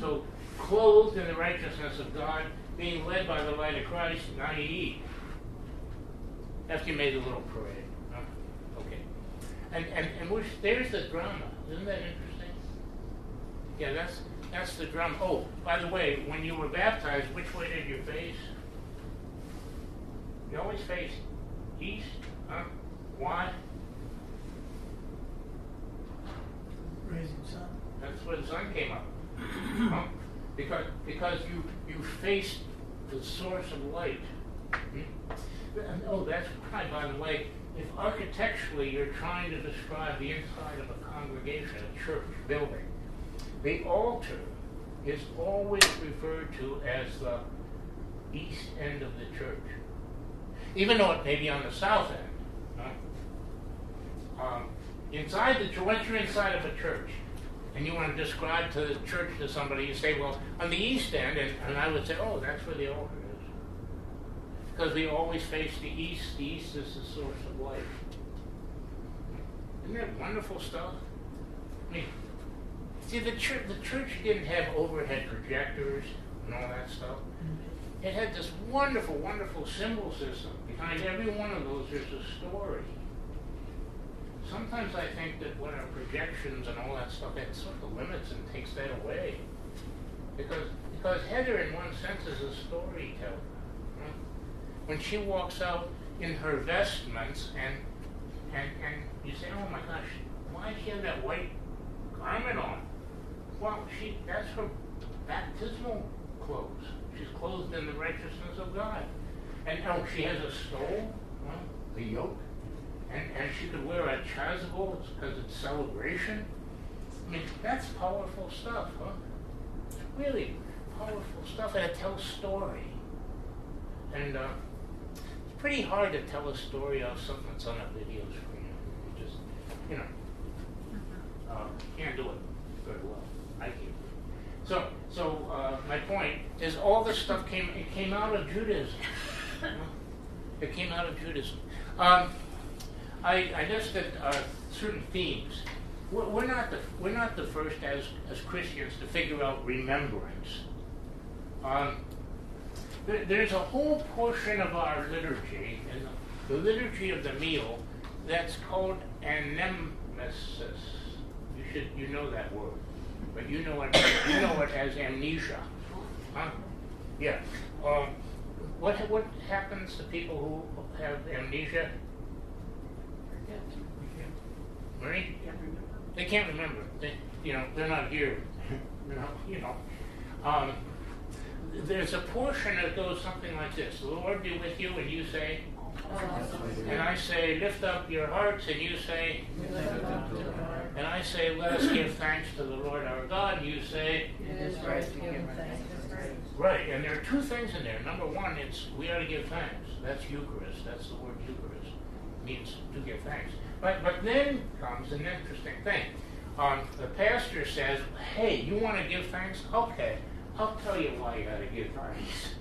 So, clothed in the righteousness of God, being led by the light of Christ, now you eat. After you made the little parade. Okay. And there's the drama. Isn't that interesting? Yeah, that's the drama. Oh, by the way, when you were baptized, which way did you face? You always faced east, huh? Why? Raising sun. That's where the sun came up. Huh? Because you faced the source of light. And, that's why, by the way, if architecturally you're trying to describe the inside of a congregation, a church building, the altar is always referred to as the east end of the church, even though it may be on the south end. Huh? Inside the church, once you're inside of a church, and you want to describe to the church to somebody, you say, well, on the east end, and I would say, oh, that's where the altar is. Because we always face the east. The east is the source of life. Isn't that wonderful stuff? I mean, see, the church didn't have overhead projectors and all that stuff. It had this wonderful, wonderful symbol system. Behind every one of those, there's a story. Sometimes I think that what our projections and all that stuff, that sort of limits and takes that away. Because Heather, in one sense, is a storyteller. Right? When she walks out in her vestments, and you say, oh my gosh, why does she have that white garment on? Well, that's her baptismal clothes. She's clothed in the righteousness of God. And she has a stole, right? The yoke. And she could wear a chasuble because it's celebration. I mean, that's powerful stuff, huh? It's really powerful stuff, and it tells story. And it's pretty hard to tell a story of something that's on a video screen. You just, can't do it very well. I can't do it. So my point is, all this stuff came out of Judaism. It came out of Judaism. I guess that certain themes. We're not the first as Christians to figure out remembrance. There's a whole portion of our liturgy, and the liturgy of the meal, that's called anamnesis. You know that word. but you know it, as amnesia. Huh? Yeah. What happens to people who have amnesia? Right? They can't remember. They're not here. There's a portion that goes something like this: "The Lord be with you," and you say, and I say, "Lift up your hearts," and you say, and I say, "Let us give thanks to the Lord our God," and you say, "It is right to give thanks." Right, and there are two things in there. Number one, it's we ought to give thanks. That's Eucharist. That's the word Eucharist. It means to give thanks. But then comes an interesting thing. The pastor says, "Hey, you want to give thanks? Okay, I'll tell you why you ought to give thanks.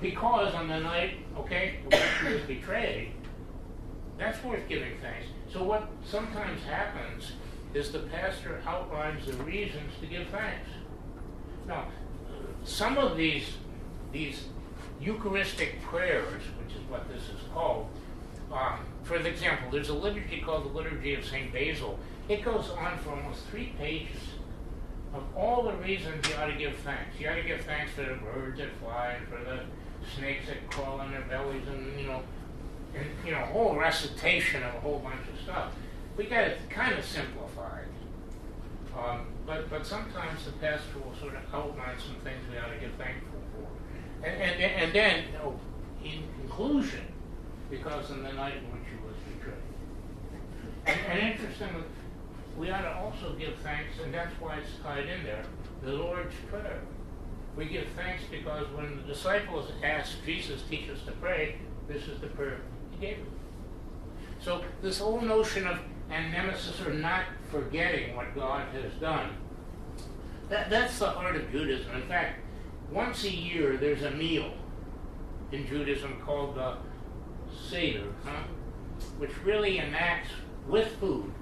Because on the night, the Lord was betrayed, that's worth giving thanks." So what sometimes happens is the pastor outlines the reasons to give thanks. Now, some of these Eucharistic prayers, which is what this is called, for example, there's a liturgy called the Liturgy of St. Basil. It goes on for almost 3 pages of all the reasons you ought to give thanks. You ought to give thanks for the birds that fly and for the snakes that crawl on their bellies and, a whole recitation of a whole bunch of stuff. We got it kind of simplified. But sometimes the pastor will sort of outline some things we ought to give thankful for. And then, in conclusion, because in the night in which he was betrayed. And interestingly, we ought to also give thanks, and that's why it's tied in there, the Lord's Prayer. We give thanks because when the disciples asked Jesus, "Teach us to pray," this is the prayer he gave them. So this whole notion of anamnesis, or not forgetting what God has done, that's the heart of Judaism. In fact, once a year there's a meal in Judaism called the Seder, which really enacts with food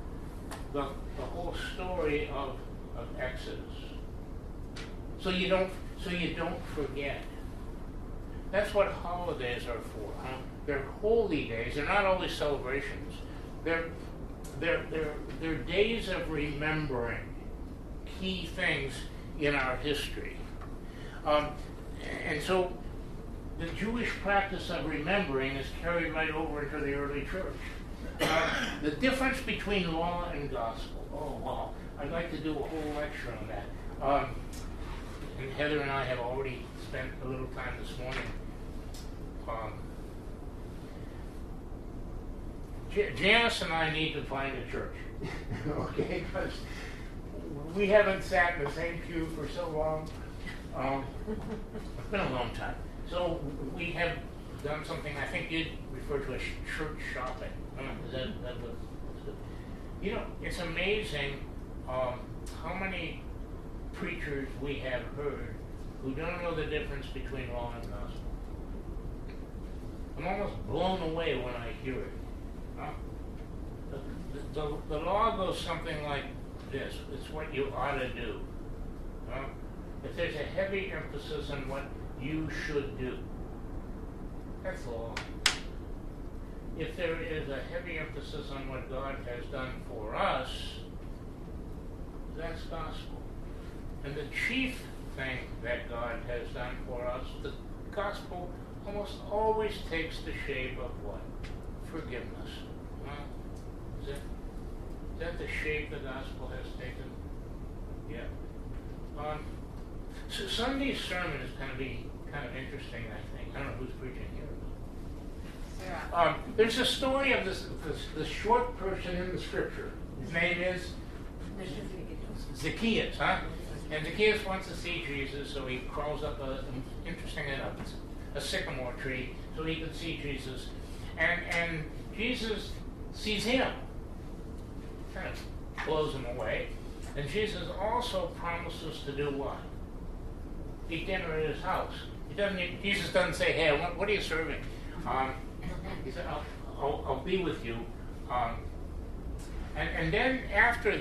the whole story of Exodus. So you don't forget. That's what holidays are for. They're holy days. They're not always celebrations. They're days of remembering key things in our history. And so the Jewish practice of remembering is carried right over into the early church. The difference between law and gospel. Oh, wow. I'd like to do a whole lecture on that. And Heather and I have already spent a little time this morning. Janice and I need to find a church. Because we haven't sat in the same pew for so long. It's been a long time. So we have done something I think you'd refer to as church shopping. It's amazing how many preachers we have heard who don't know the difference between law and gospel. I'm almost blown away when I hear it. The law goes something like this. It's what you ought to do. If there's a heavy emphasis on what you should do, that's law. If there is a heavy emphasis on what God has done for us, that's gospel. And the chief thing that God has done for us, the gospel almost always takes the shape of what? Forgiveness. Is that the shape the gospel has taken? Yeah. So Sunday's sermon is going to be kind of interesting, I think. I don't know who's preaching here. There's a story of this short person in the scripture. His name is Zacchaeus, And Zacchaeus wants to see Jesus, so he crawls up a sycamore tree so he can see Jesus. And Jesus sees him, kind of blows him away. And Jesus also promises to do what? Eat dinner at his house. Jesus doesn't say, "Hey, what are you serving?" He said, I'll be with you. And then after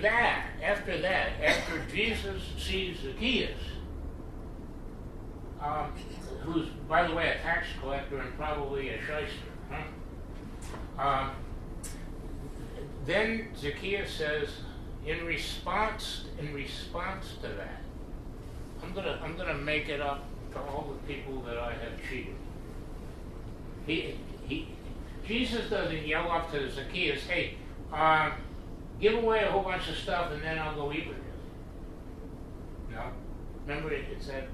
Jesus sees Zacchaeus, who's, by the way, a tax collector and probably a shyster, then Zacchaeus says, In response to that, I'm gonna make it up to all the people that I have cheated. Jesus doesn't yell up to Zacchaeus, "Hey, give away a whole bunch of stuff and then I'll go eat with you." No. Remember, it said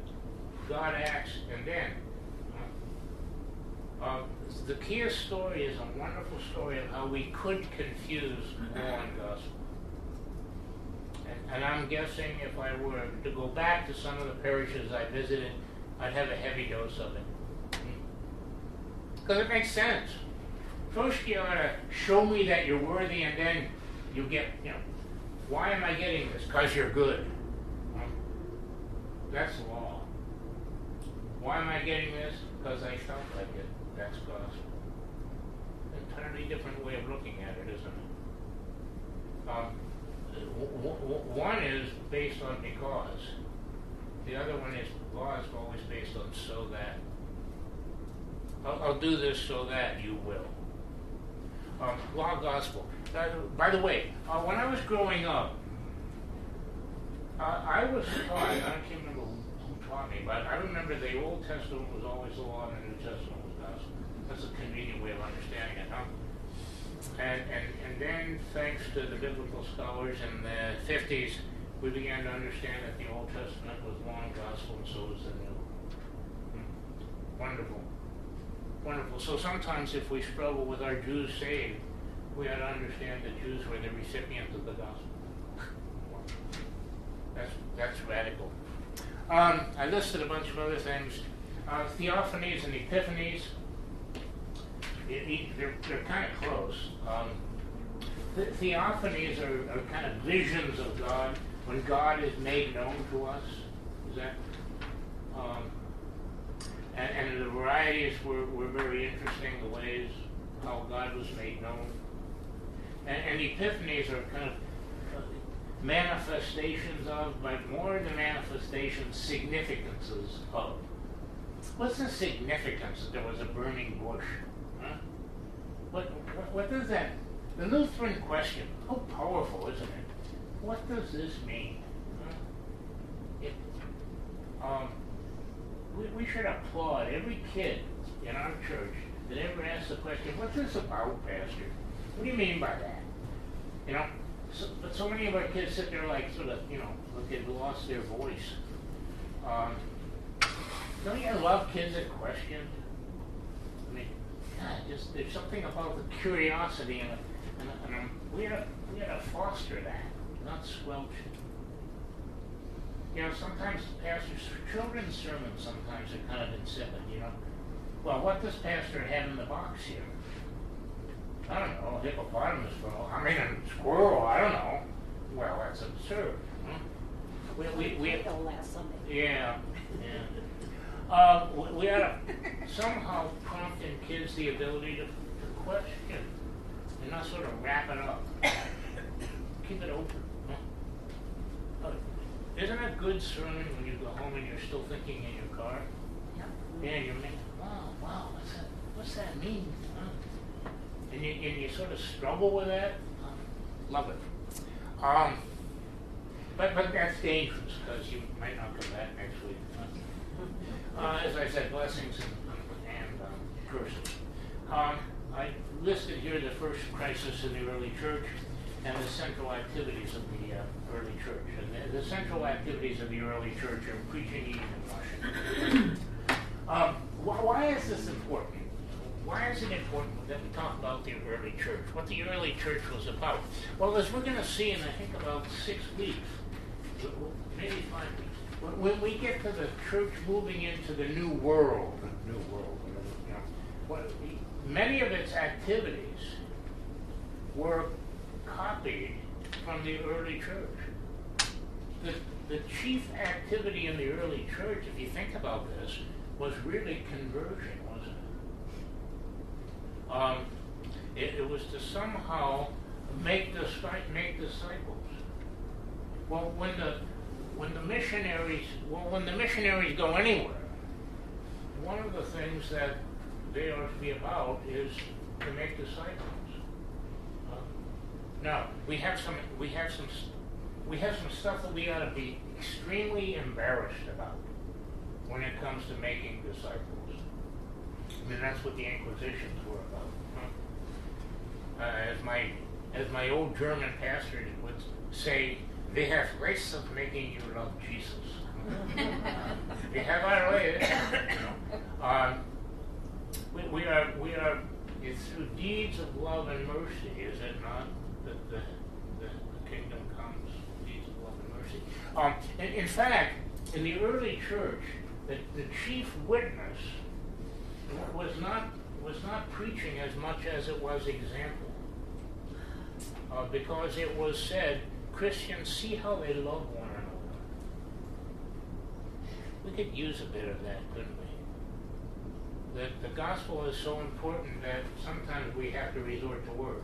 God acts and then. The Zacchaeus story is a wonderful story of how we could confuse law and gospel. And I'm guessing if I were to go back to some of the parishes I visited, I'd have a heavy dose of it. Because it makes sense. First you ought to show me that you're worthy, and then you get, you know, why am I getting this? Because you're good. That's law. Why am I getting this? Because I felt like it. That's gospel. Entirely different way of looking at it, isn't it? One is based on because. The other one is law is always based on so that. I'll do this so that you will. Law, gospel. By the way, when I was growing up, I was taught, I can't remember who taught me, but I remember the Old Testament was always the law and the New Testament was gospel. That's a convenient way of understanding it, huh? And then, thanks to the biblical scholars in the 50s, we began to understand that the Old Testament was law and gospel, and so was the New. Wonderful. Wonderful. So sometimes if we struggle with our Jews saved, we ought to understand that Jews were the recipient of the gospel. That's radical. I listed a bunch of other things. Theophanies and epiphanies. They're kind of close. Theophanies are kind of visions of God, when God is made known to us. Is that? And the varieties were very interesting, the ways how God was made known. And epiphanies are kind of manifestations of, but more than manifestations, significances of. What's the significance that there was a burning bush? Huh? What does that, the Lutheran question, how powerful, isn't it? What does this mean? Huh? We should applaud every kid in our church that ever asks the question, what's this about, Pastor? What do you mean by that? You know, but so many of our kids sit there like sort of, you know, like they've lost their voice. Don't you love kids that question? I mean, God, just there's something about the curiosity, and we gotta foster that, not squelch it. You know, sometimes pastors, children's sermons sometimes are kind of insipid. You know, well, what does pastor have in the box here? I don't know, hippopotamus, I mean, a squirrel, I don't know. Well, that's absurd. Hmm? We had the last Sunday. Yeah. We ought to somehow prompt in kids the ability to question and not sort of wrap it up. Keep it open. Isn't it a good sermon when you go home and you're still thinking in your car? Yeah. Yeah, you're thinking, wow, what's that mean? Huh? And you sort of struggle with that? Love it. But that's dangerous because you might not come back next week. As I said, blessings and curses. I listed here the first crisis in the early church and the central activities of the early church. And the central activities of the early church are preaching, eating, and washing. Why is this important? Why is it important that we talk about the early church? What the early church was about? Well, as we're going to see in I think about 6 weeks, maybe 5 weeks, when we get to the church moving into the new world, you know, many of its activities were copied from the early church. The chief activity in the early church, if you think about this, was really conversion, wasn't it? It was to somehow make disciples. Well, when the missionaries go anywhere, one of the things that they ought to be about is to make disciples. Now we have some we have some stuff that we ought to be extremely embarrassed about when it comes to making disciples. I mean, that's what the Inquisitions were about. Huh? As my old German pastor would say, they have ways of making you love Jesus. They have our way. We are. It's through deeds of love and mercy, is it not, that the kingdom comes? Deeds of love and mercy. In fact, in the early church, the chief witness was not preaching as much as it was example, because it was said, Christians, see how they love one another. We could use a bit of that, couldn't we? That the gospel is so important that sometimes we have to resort to words.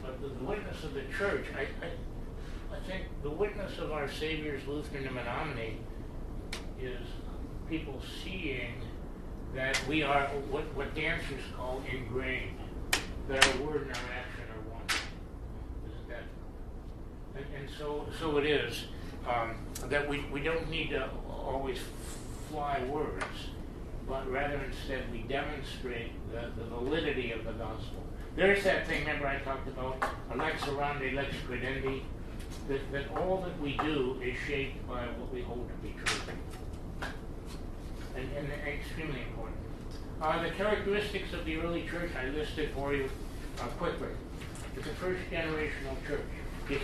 But the witness of the church, I think the witness of our Savior's Lutheranism and Omni is people seeing that we are what dancers call ingrained, that our word and our action are one. Isn't that? And so it is that we don't need to always fly words, but rather instead we demonstrate the validity of the gospel. There's that thing, remember I talked about, lex orandi, lex credendi, that all that we do is shaped by what we hold to be true. And extremely important. The characteristics of the early church I listed for you quickly. It's a first-generational church.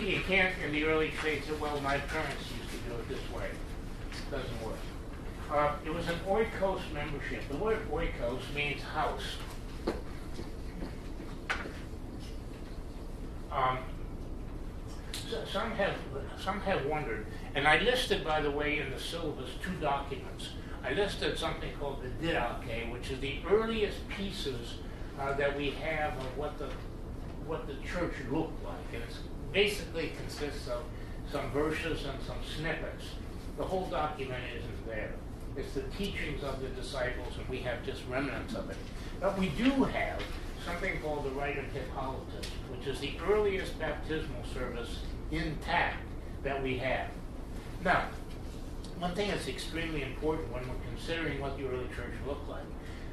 You can't, in the early states, say, well, my parents used to do it this way. It doesn't work. It was an oikos membership. The word oikos means house. Some have wondered, and I listed, by the way, in the syllabus, two documents. I listed something called the Didache, which is the earliest pieces that we have of what the church looked like. And it basically consists of some verses and some snippets. The whole document isn't there. It's the teachings of the disciples, and we have just remnants of it. But we do have something called the Rite of Hippolytus, which is the earliest baptismal service intact that we have. Now, one thing that's extremely important when we're considering what the early church looked like.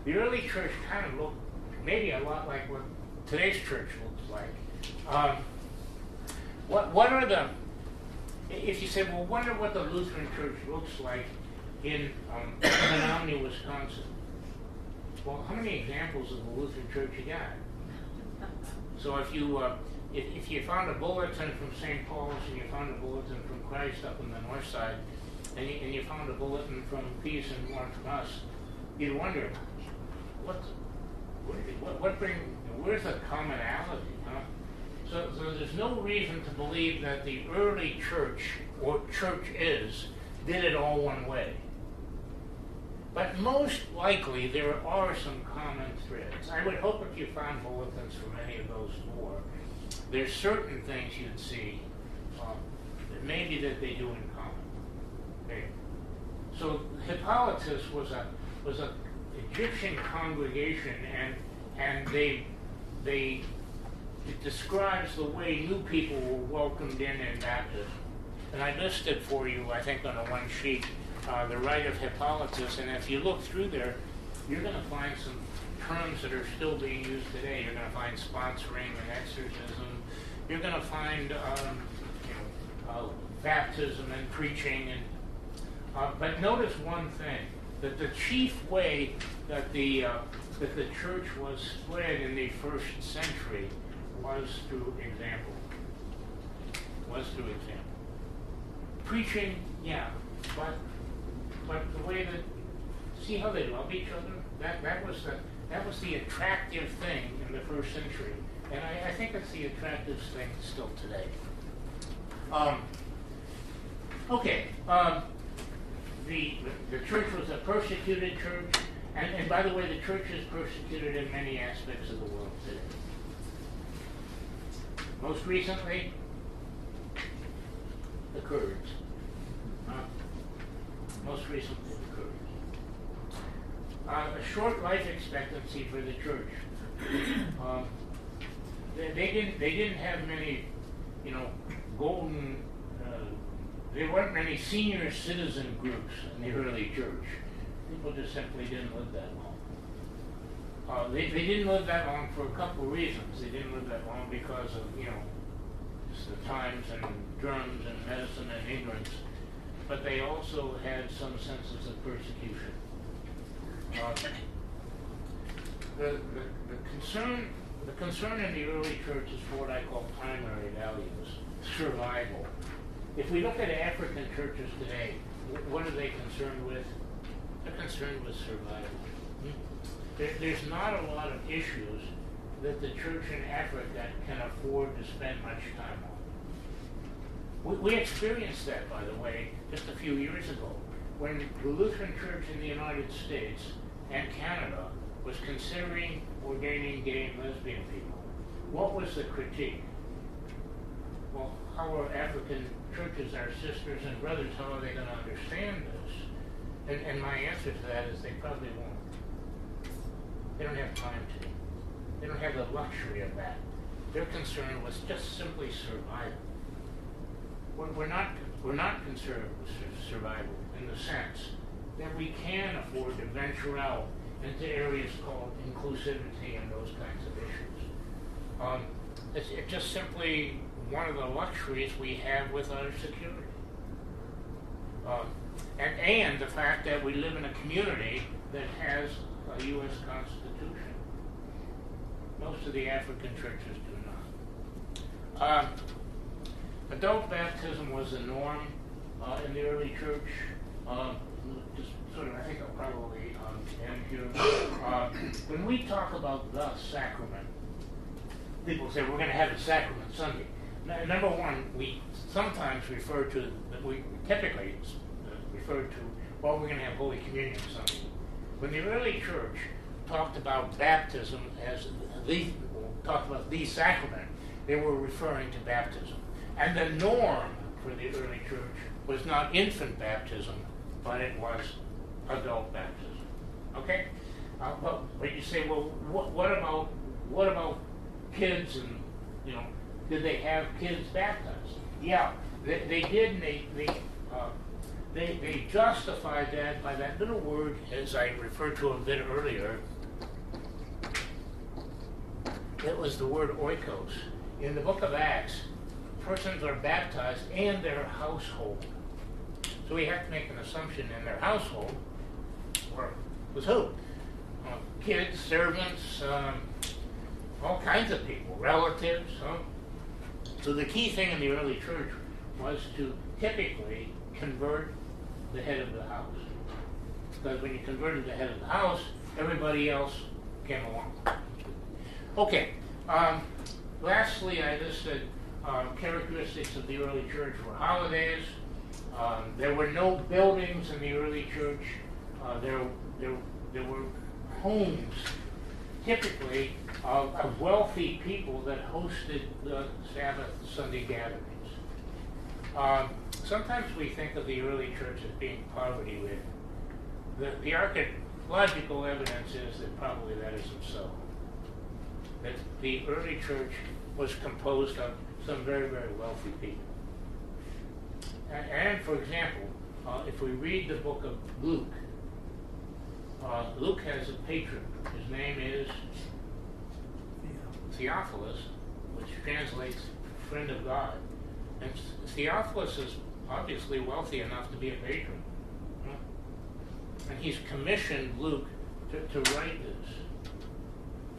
The early church kind of looked maybe a lot like what today's church looks like. What are the, if you say, well, wonder what the Lutheran church looks like in Menominee, Wisconsin. Well, how many examples of the Lutheran church you got? So if you found a bulletin from St. Paul's and you found a bulletin from Christ up on the north side, and you found a bulletin from Peace and one from us, you'd wonder, where's the commonality? Huh? So there's no reason to believe that the early church, or churches, did it all one way. But most likely there are some common threads. I would hope if you found bulletins from any of those four, there's certain things you'd see that maybe that they do in common. Okay. So Hippolytus was a Egyptian congregation, and they it describes the way new people were welcomed in baptism. And I listed for you, I think, on a one sheet, the Rite of Hippolytus. And if you look through there, you're going to find some terms that are still being used today. You're going to find sponsoring and exorcism. You're going to find baptism and preaching. But notice one thing, that the chief way that the church was split in the first century was through example. Preaching, yeah, but the way that, see how they love each other? That was the attractive thing in the first century. And I think it's the attractive thing still today. The church was a persecuted church, and by the way, the church is persecuted in many aspects of the world today. Most recently, the Kurds. A short life expectancy for the church. they didn't have many, you know, golden. There weren't many senior citizen groups in the early church. People just simply didn't live that long. They didn't live that long for a couple of reasons. They didn't live that long because of, you know, just the times and germs and medicine and ignorance. But they also had some senses of persecution. The concern in the early church is for what I call primary values, survival. If we look at African churches today, what are they concerned with? They're concerned with survival. There's not a lot of issues that the church in Africa can afford to spend much time on. We experienced that, by the way, just a few years ago, when the Lutheran Church in the United States and Canada was considering ordaining gay and lesbian people. What was the critique? Well, how are African churches, our sisters and brothers, how are they going to understand this? And my answer to that is they probably won't. They don't have time to. They don't have the luxury of that. Their concern was just simply survival. We're not concerned with survival in the sense that we can afford to venture out into areas called inclusivity and those kinds of issues. It's just simply one of the luxuries we have with our security. And the fact that we live in a community that has a U.S. Constitution. Most of the African churches do not. Adult baptism was the norm in the early church. Just sort of, I think I'll probably end here. When we talk about the sacrament, people say we're going to have a sacrament Sunday. Now, number one, we sometimes refer to, we typically refer to, well, we're going to have Holy Communion Sunday. When the early church talked about baptism as the sacrament, they were referring to baptism. And the norm for the early church was not infant baptism, but it was adult baptism. Okay? But you say, well, what about kids and, you know, did they have kids baptized? Yeah, they did, and they justified that by that little word, as I referred to a bit earlier. It was the word oikos. In the book of Acts, persons are baptized and their household. So we have to make an assumption in their household, or with who? Kids, servants, all kinds of people, relatives, huh? So the key thing in the early church was to typically convert the head of the house. Because when you converted the head of the house, everybody else came along. Okay. Lastly, I listed characteristics of the early church were holidays. There were no buildings in the early church. There were homes, typically, of wealthy people that hosted the Sabbath Sunday gatherings. Sometimes we think of the early church as being poverty-ridden. The archaeological evidence is that probably that isn't so. That the early church was composed of some very, very wealthy people. And for example, if we read the book of Luke, Luke has a patron. His name is Theophilus, which translates friend of God. And Theophilus is obviously wealthy enough to be a patron. And he's commissioned Luke to write this.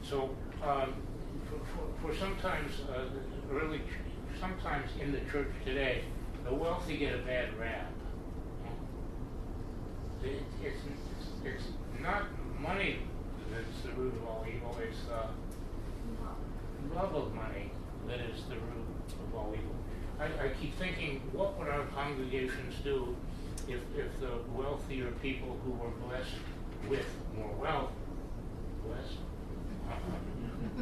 So sometimes in the church today, the wealthy get a bad rap. It's not money that's the root of all evil, it's the love of money that is the root of all evil. I keep thinking, what would our congregations do if the wealthier people who were blessed with more wealth,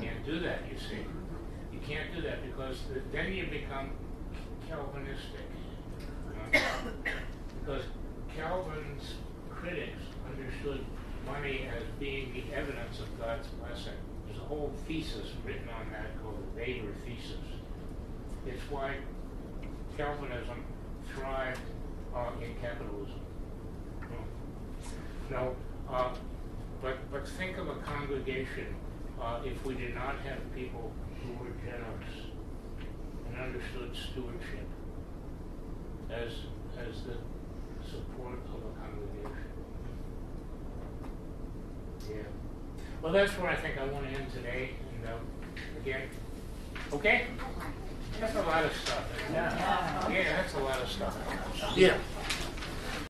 can't do that, you see. You can't do that because then you become Calvinistic. Because Calvin's critics understood money as being the evidence of God's blessing. There's whole thesis written on that called the Weber Thesis. It's why Calvinism thrived in capitalism. Now, but think of a congregation if we did not have people who were generous and understood stewardship as the support of a congregation. Yeah. Well, that's where I think I want to end today. And again, okay? That's a lot of stuff. Yeah, that's a lot of stuff. Yeah.